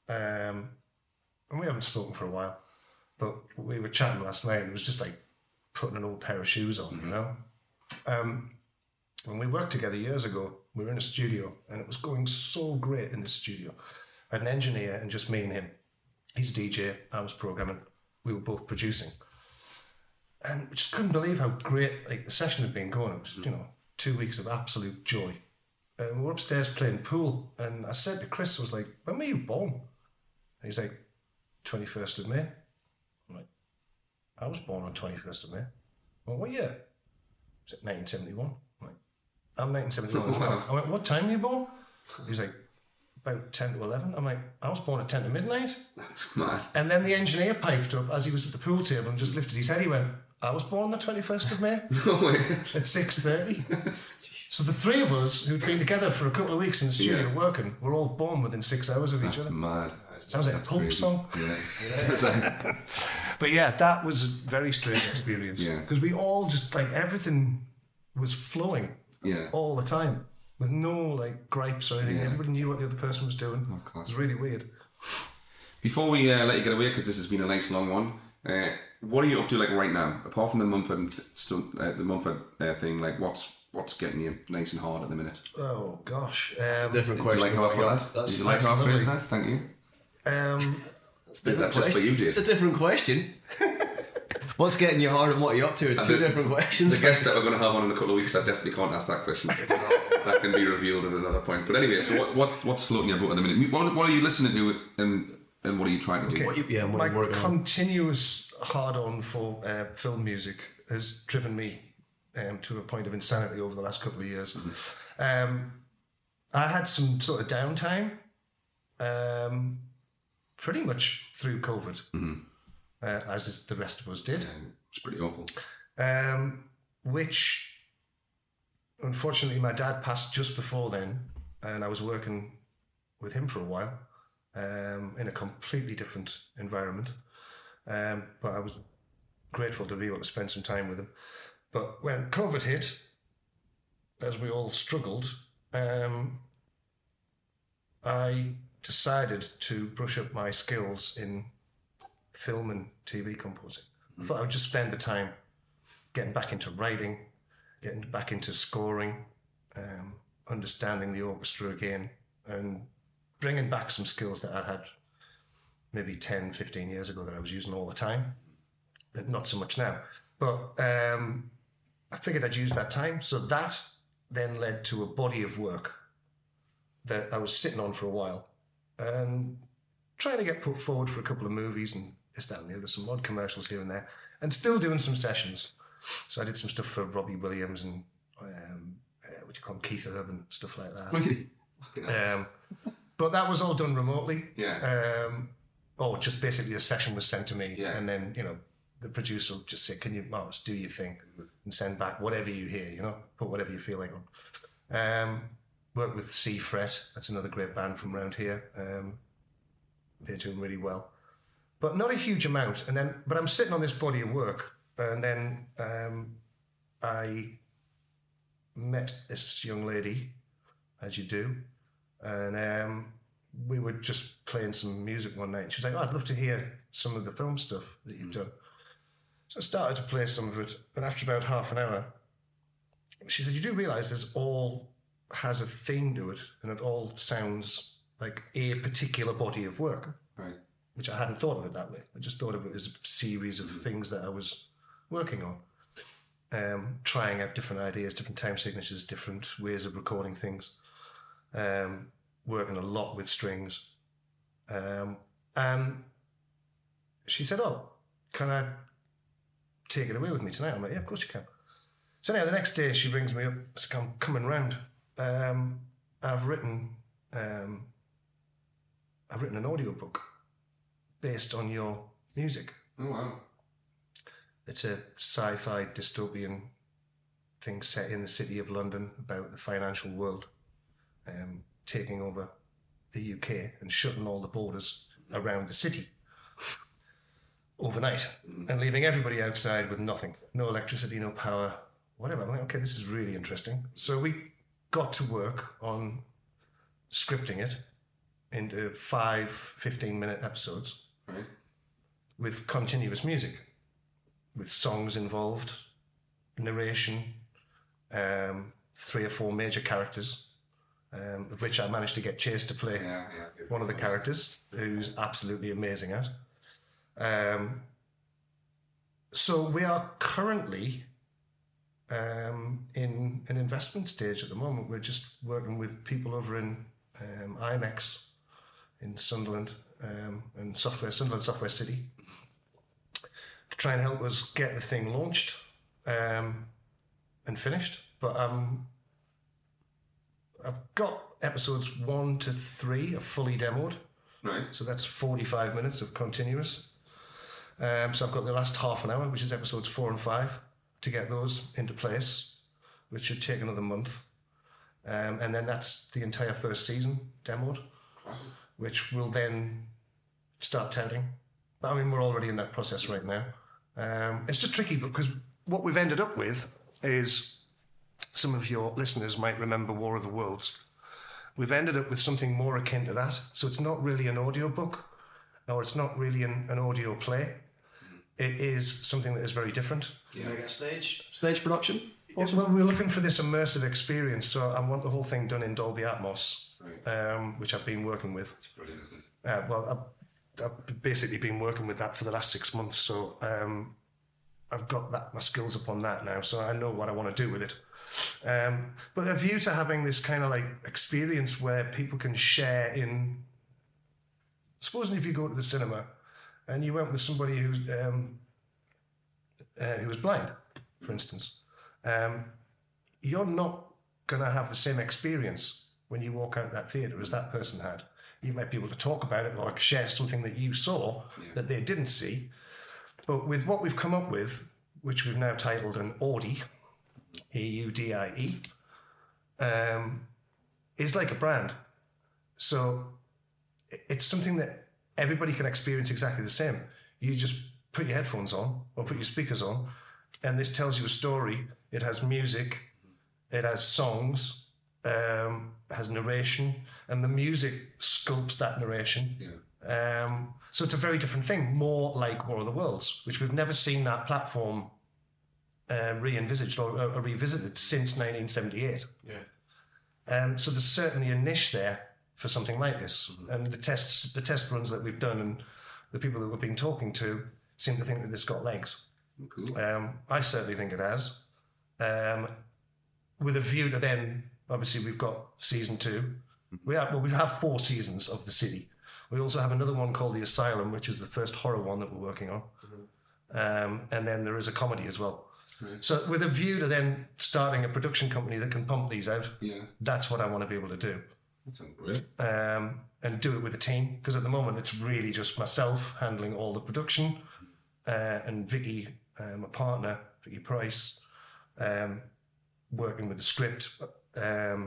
Um, And we haven't spoken for a while, but we were chatting last night and it was just like putting an old pair of shoes on, mm-hmm. you know? Um, when we worked together years ago, we were in a studio and it was going so great in the studio. I had an engineer and just me and him. He's D J, I was programming. We were both producing. And we just couldn't believe how great like the session had been going. It was, mm-hmm. you know, two weeks of absolute joy. And we were upstairs playing pool and I said to Chris, I was like, "When were you born?" And he's like, twenty-first of May. I'm like, "I was born on twenty-first of May. Well, what year? He's like, nineteen seventy-one. I'm like, "I'm nineteen seventy-one as well." I went, "What time were you born?" He's like, "About ten to eleven. I'm like, "I was born at ten to midnight. That's mad. And then the engineer piped up as he was at the pool table and just lifted his head. He went, "I was born on the twenty-first of May no way. At six thirty. So the three of us who'd been together for a couple of weeks in the studio yeah. working were all born within six hours of That's each other. That's mad. Sounds like That's a pulp crazy. Song. Yeah. yeah. But yeah, that was a very strange experience. Because yeah. we all just, like, everything was flowing yeah. all the time with no, like, gripes or anything. Yeah. Everybody knew what the other person was doing. Oh, it was really weird. Before we uh, let you get away, because this has been a nice long one, uh, what are you up to, like, right now? Apart from the Mumford st- uh, the Mumford uh, thing, like, what's what's getting you nice and hard at the minute? Oh, gosh. Um, it's a different question. Do you like how I put that? Do you like how I phrased that? Thank you. Um, it's, just for you, it's a different question. What's getting you hard and what are you up to are two different questions. The guest that we're going to have on in a couple of weeks, I definitely can't ask that question. That can be revealed at another point. But anyway, so what, what what's floating your boat at the minute? What, what are you listening to and and what are you trying to okay. do? What you, yeah, what My continuous on. hard on for uh, film music has driven me um, to a point of insanity over the last couple of years. Mm-hmm. Um, I had some sort of downtime. Um. Pretty much through COVID, mm-hmm. uh, as is the rest of us did. Yeah, it's pretty awful. Um, which, unfortunately, my dad passed just before then, and I was working with him for a while um, in a completely different environment. Um, but I was grateful to be able to spend some time with him. But when COVID hit, as we all struggled, um, I... decided to brush up my skills in film and T V composing. Mm-hmm. I thought I would just spend the time getting back into writing, getting back into scoring, um, understanding the orchestra again, and bringing back some skills that I'd had maybe ten, fifteen years ago that I was using all the time. But not so much now. But um, I figured I'd use that time. So that then led to a body of work that I was sitting on for a while. And trying to get put forward for a couple of movies and this, that and the other, some odd commercials here and there, and still doing some sessions. So I did some stuff for Robbie Williams and um, uh, what do you call him, Keith Urban, stuff like that. Really? Um, but that was all done remotely. Yeah. Um, or just basically a session was sent to me, yeah. and then you know the producer will just say, "Can you, Marcus, do your thing and send back whatever you hear, you know, put whatever you feel like on." Um, Work with C Fret, that's another great band from around here. Um, they're doing really well, but not a huge amount. And then, but I'm sitting on this body of work, and then um, I met this young lady, as you do, and um, we were just playing some music one night. And she was like, "Oh, I'd love to hear some of the film stuff that you've done." So I started to play some of it, and after about half an hour, she said, "You do realise there's all." has a theme to it, and it all sounds like a particular body of work, right? Which I hadn't thought of it that way. I just thought of it as a series of things that I was working on. um, trying out different ideas, different time signatures, different ways of recording things, um, working a lot with strings. Um, and she said, oh, can I take it away with me tonight? I'm like, yeah, of course you can. So now the next day she brings me up, so I'm coming round. Um, I've written um, I've written an audio book based on your music. Oh, wow. It's a sci-fi dystopian thing set in the city of London about the financial world um, taking over the U K and shutting all the borders around the city overnight and leaving everybody outside with nothing. No electricity, no power, whatever. I'm like, okay, this is really interesting. So we got to work on scripting it into five fifteen-minute episodes, right, with continuous music, with songs involved, narration, um, three or four major characters, um, of which I managed to get Chase to play yeah, yeah, one of the characters, who's absolutely amazing at. Um, so we are currently um, in an investment stage at the moment. We're just working with people over in um, I M X in Sunderland um, and Software Sunderland Software City to try and help us get the thing launched um, and finished. But um, I've got episodes one to three are fully demoed. Right. So that's forty-five minutes of continuous. Um, so I've got the last half an hour, which is episodes four and five, to get those into place, which should take another month. Um, and then that's the entire first season demoed, which will then start touting. But I mean, we're already in that process right now. Um, it's just tricky because what we've ended up with is, some of your listeners might remember War of the Worlds. We've ended up with something more akin to that. So it's not really an audio book, or it's not really an, an audio play. It is something that is very different. Yeah, like a stage, stage production? Also, well, we're looking for this immersive experience, so I want the whole thing done in Dolby Atmos, right, um, which I've been working with. It's brilliant, isn't it? Uh, well, I've, I've basically been working with that for the last six months, so um, I've got that, my skills up on that now, so I know what I want to do with it. Um, but a view to having this kind of like experience where people can share in, supposing if you go to the cinema and you went with somebody who's, um, uh, who was blind, for instance, um, you're not going to have the same experience when you walk out that theatre as that person had. You might be able to talk about it or share something that you saw yeah. that they didn't see. But with what we've come up with, which we've now titled an Audi, E U D I E, um, is like a brand. So it's something that everybody can experience exactly the same. You just put your headphones on or put your speakers on, and this tells you a story. It has music, it has songs, um, it has narration, and the music sculpts that narration. Yeah. Um, so it's a very different thing, more like War of the Worlds, which we've never seen that platform Uh, re-envisaged or, or revisited since nineteen seventy-eight. Yeah. Um, so there's certainly a niche there for something like this. Mm-hmm. And the tests, the test runs that we've done and the people that we've been talking to seem to think that this got legs. Cool. Um, I certainly think it has. Um, with a view to then, obviously we've got season two. We have, well, we have four seasons of The City. We also have another one called The Asylum, which is the first horror one that we're working on. Mm-hmm. Um, and then there is a comedy as well. Right. So with a view to then starting a production company that can pump these out, yeah. that's what I want to be able to do. That sounds great. Um, and do it with a team, because at the moment it's really just myself handling all the production uh, and Vicky, uh, my partner, Vicky Price, um, working with the script um,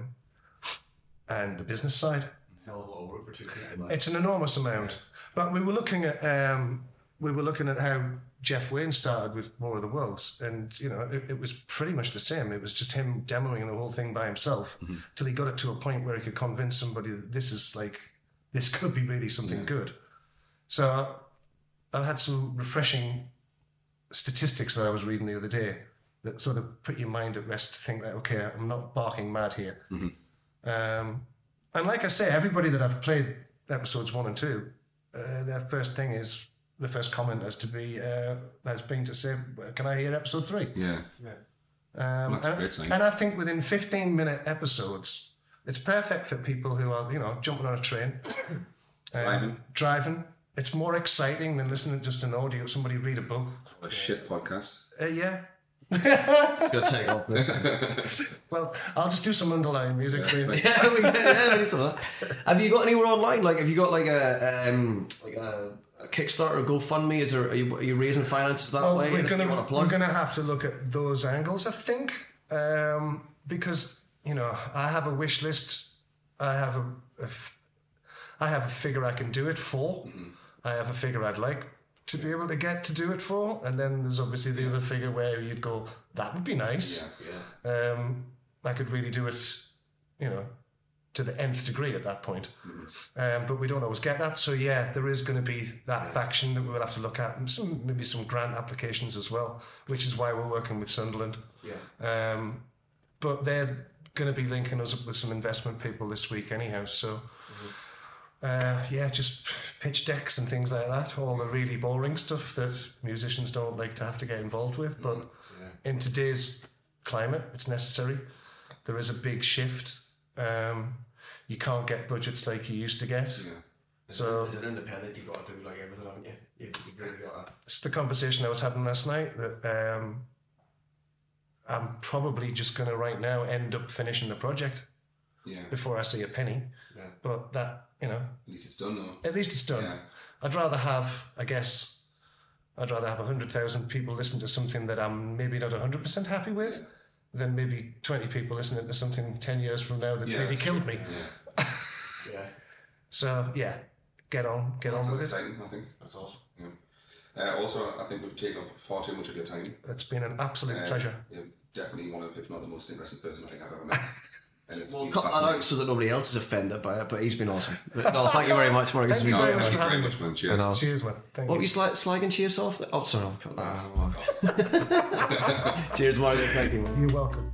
and the business side. Hell of a lot of work for two people. It's an enormous amount. Yeah. But we were looking at um, we were looking at how Jeff Wayne started with War of the Worlds, and you know it, it was pretty much the same. It was just him demoing the whole thing by himself mm-hmm. till he got it to a point where he could convince somebody that this is like this could be really something yeah. good. So I had some refreshing statistics that I was reading the other day that sort of put your mind at rest to think that okay, I'm not barking mad here. Mm-hmm. Um, and like I say, everybody that I've played episodes one and two, uh, their first thing is. The first comment has to be uh, has been to say, "Can I hear episode three?" Yeah, yeah. Um, well, that's and, a great thing. And I think within fifteen minute episodes, it's perfect for people who are, you know, jumping on a train, um, driving. driving. It's more exciting than listening to just an audio, somebody read a book. A shit podcast. Uh, yeah. It's going to take off this. Well, I'll just do some underlying music for you. Yeah, we, yeah, we need to look. Have you got anywhere online? Like, have you got like a um, like a, a Kickstarter, GoFundMe? Is there, are you, are you raising finances that well, way? We're going to have to look at those angles, I think, um, because you know I have a wish list. I have a, a I have a figure I can do it for. Mm-hmm. I have a figure I'd like to be able to get to do it for, and then there's obviously the other figure where you'd go, that would be nice. Yeah, yeah. Um, I could really do it, you know, to the nth degree at that point. Mm. Um, but we don't always get that, so yeah, there is going to be that yeah. faction that we will have to look at, and some, maybe some grant applications as well, which is why we're working with Sunderland. Yeah. Um, but they're going to be linking us up with some investment people this week, anyhow. So. Uh, yeah, just pitch decks and things like that, all the really boring stuff that musicians don't like to have to get involved with, but yeah. in today's climate, it's necessary. There is a big shift. Um, you can't get budgets like you used to get. Yeah. As so, an independent, you've got to do like everything, haven't you? You've, you've really got to. It's the conversation I was having last night that um, I'm probably just going to right now end up finishing the project yeah. before I see a penny, yeah. but that... You know, at least it's done, though. At least it's done. Yeah. I'd rather have, I guess, I'd rather have one hundred thousand people listen to something that I'm maybe not one hundred percent happy with than maybe twenty people listening to something ten years from now that's yeah, really that's killed true. me. Yeah. yeah. So, yeah, get on, get that's on with exciting, it. I think that's awesome. Yeah. Uh, also, I think we've taken up far too much of your time. It's been an absolute uh, pleasure. Yeah, definitely one of, if not the most interesting person I think I've ever met. Well, cut that out so that nobody else is offended by it, but he's been awesome. But no, thank you very much, Mark. Thank you very much for having me. Cheers. Cheers, man. What were you slag- slagging Chase off? Oh, sorry, I'll cut that out. Cheers, Mark. Thank you, man. You're welcome.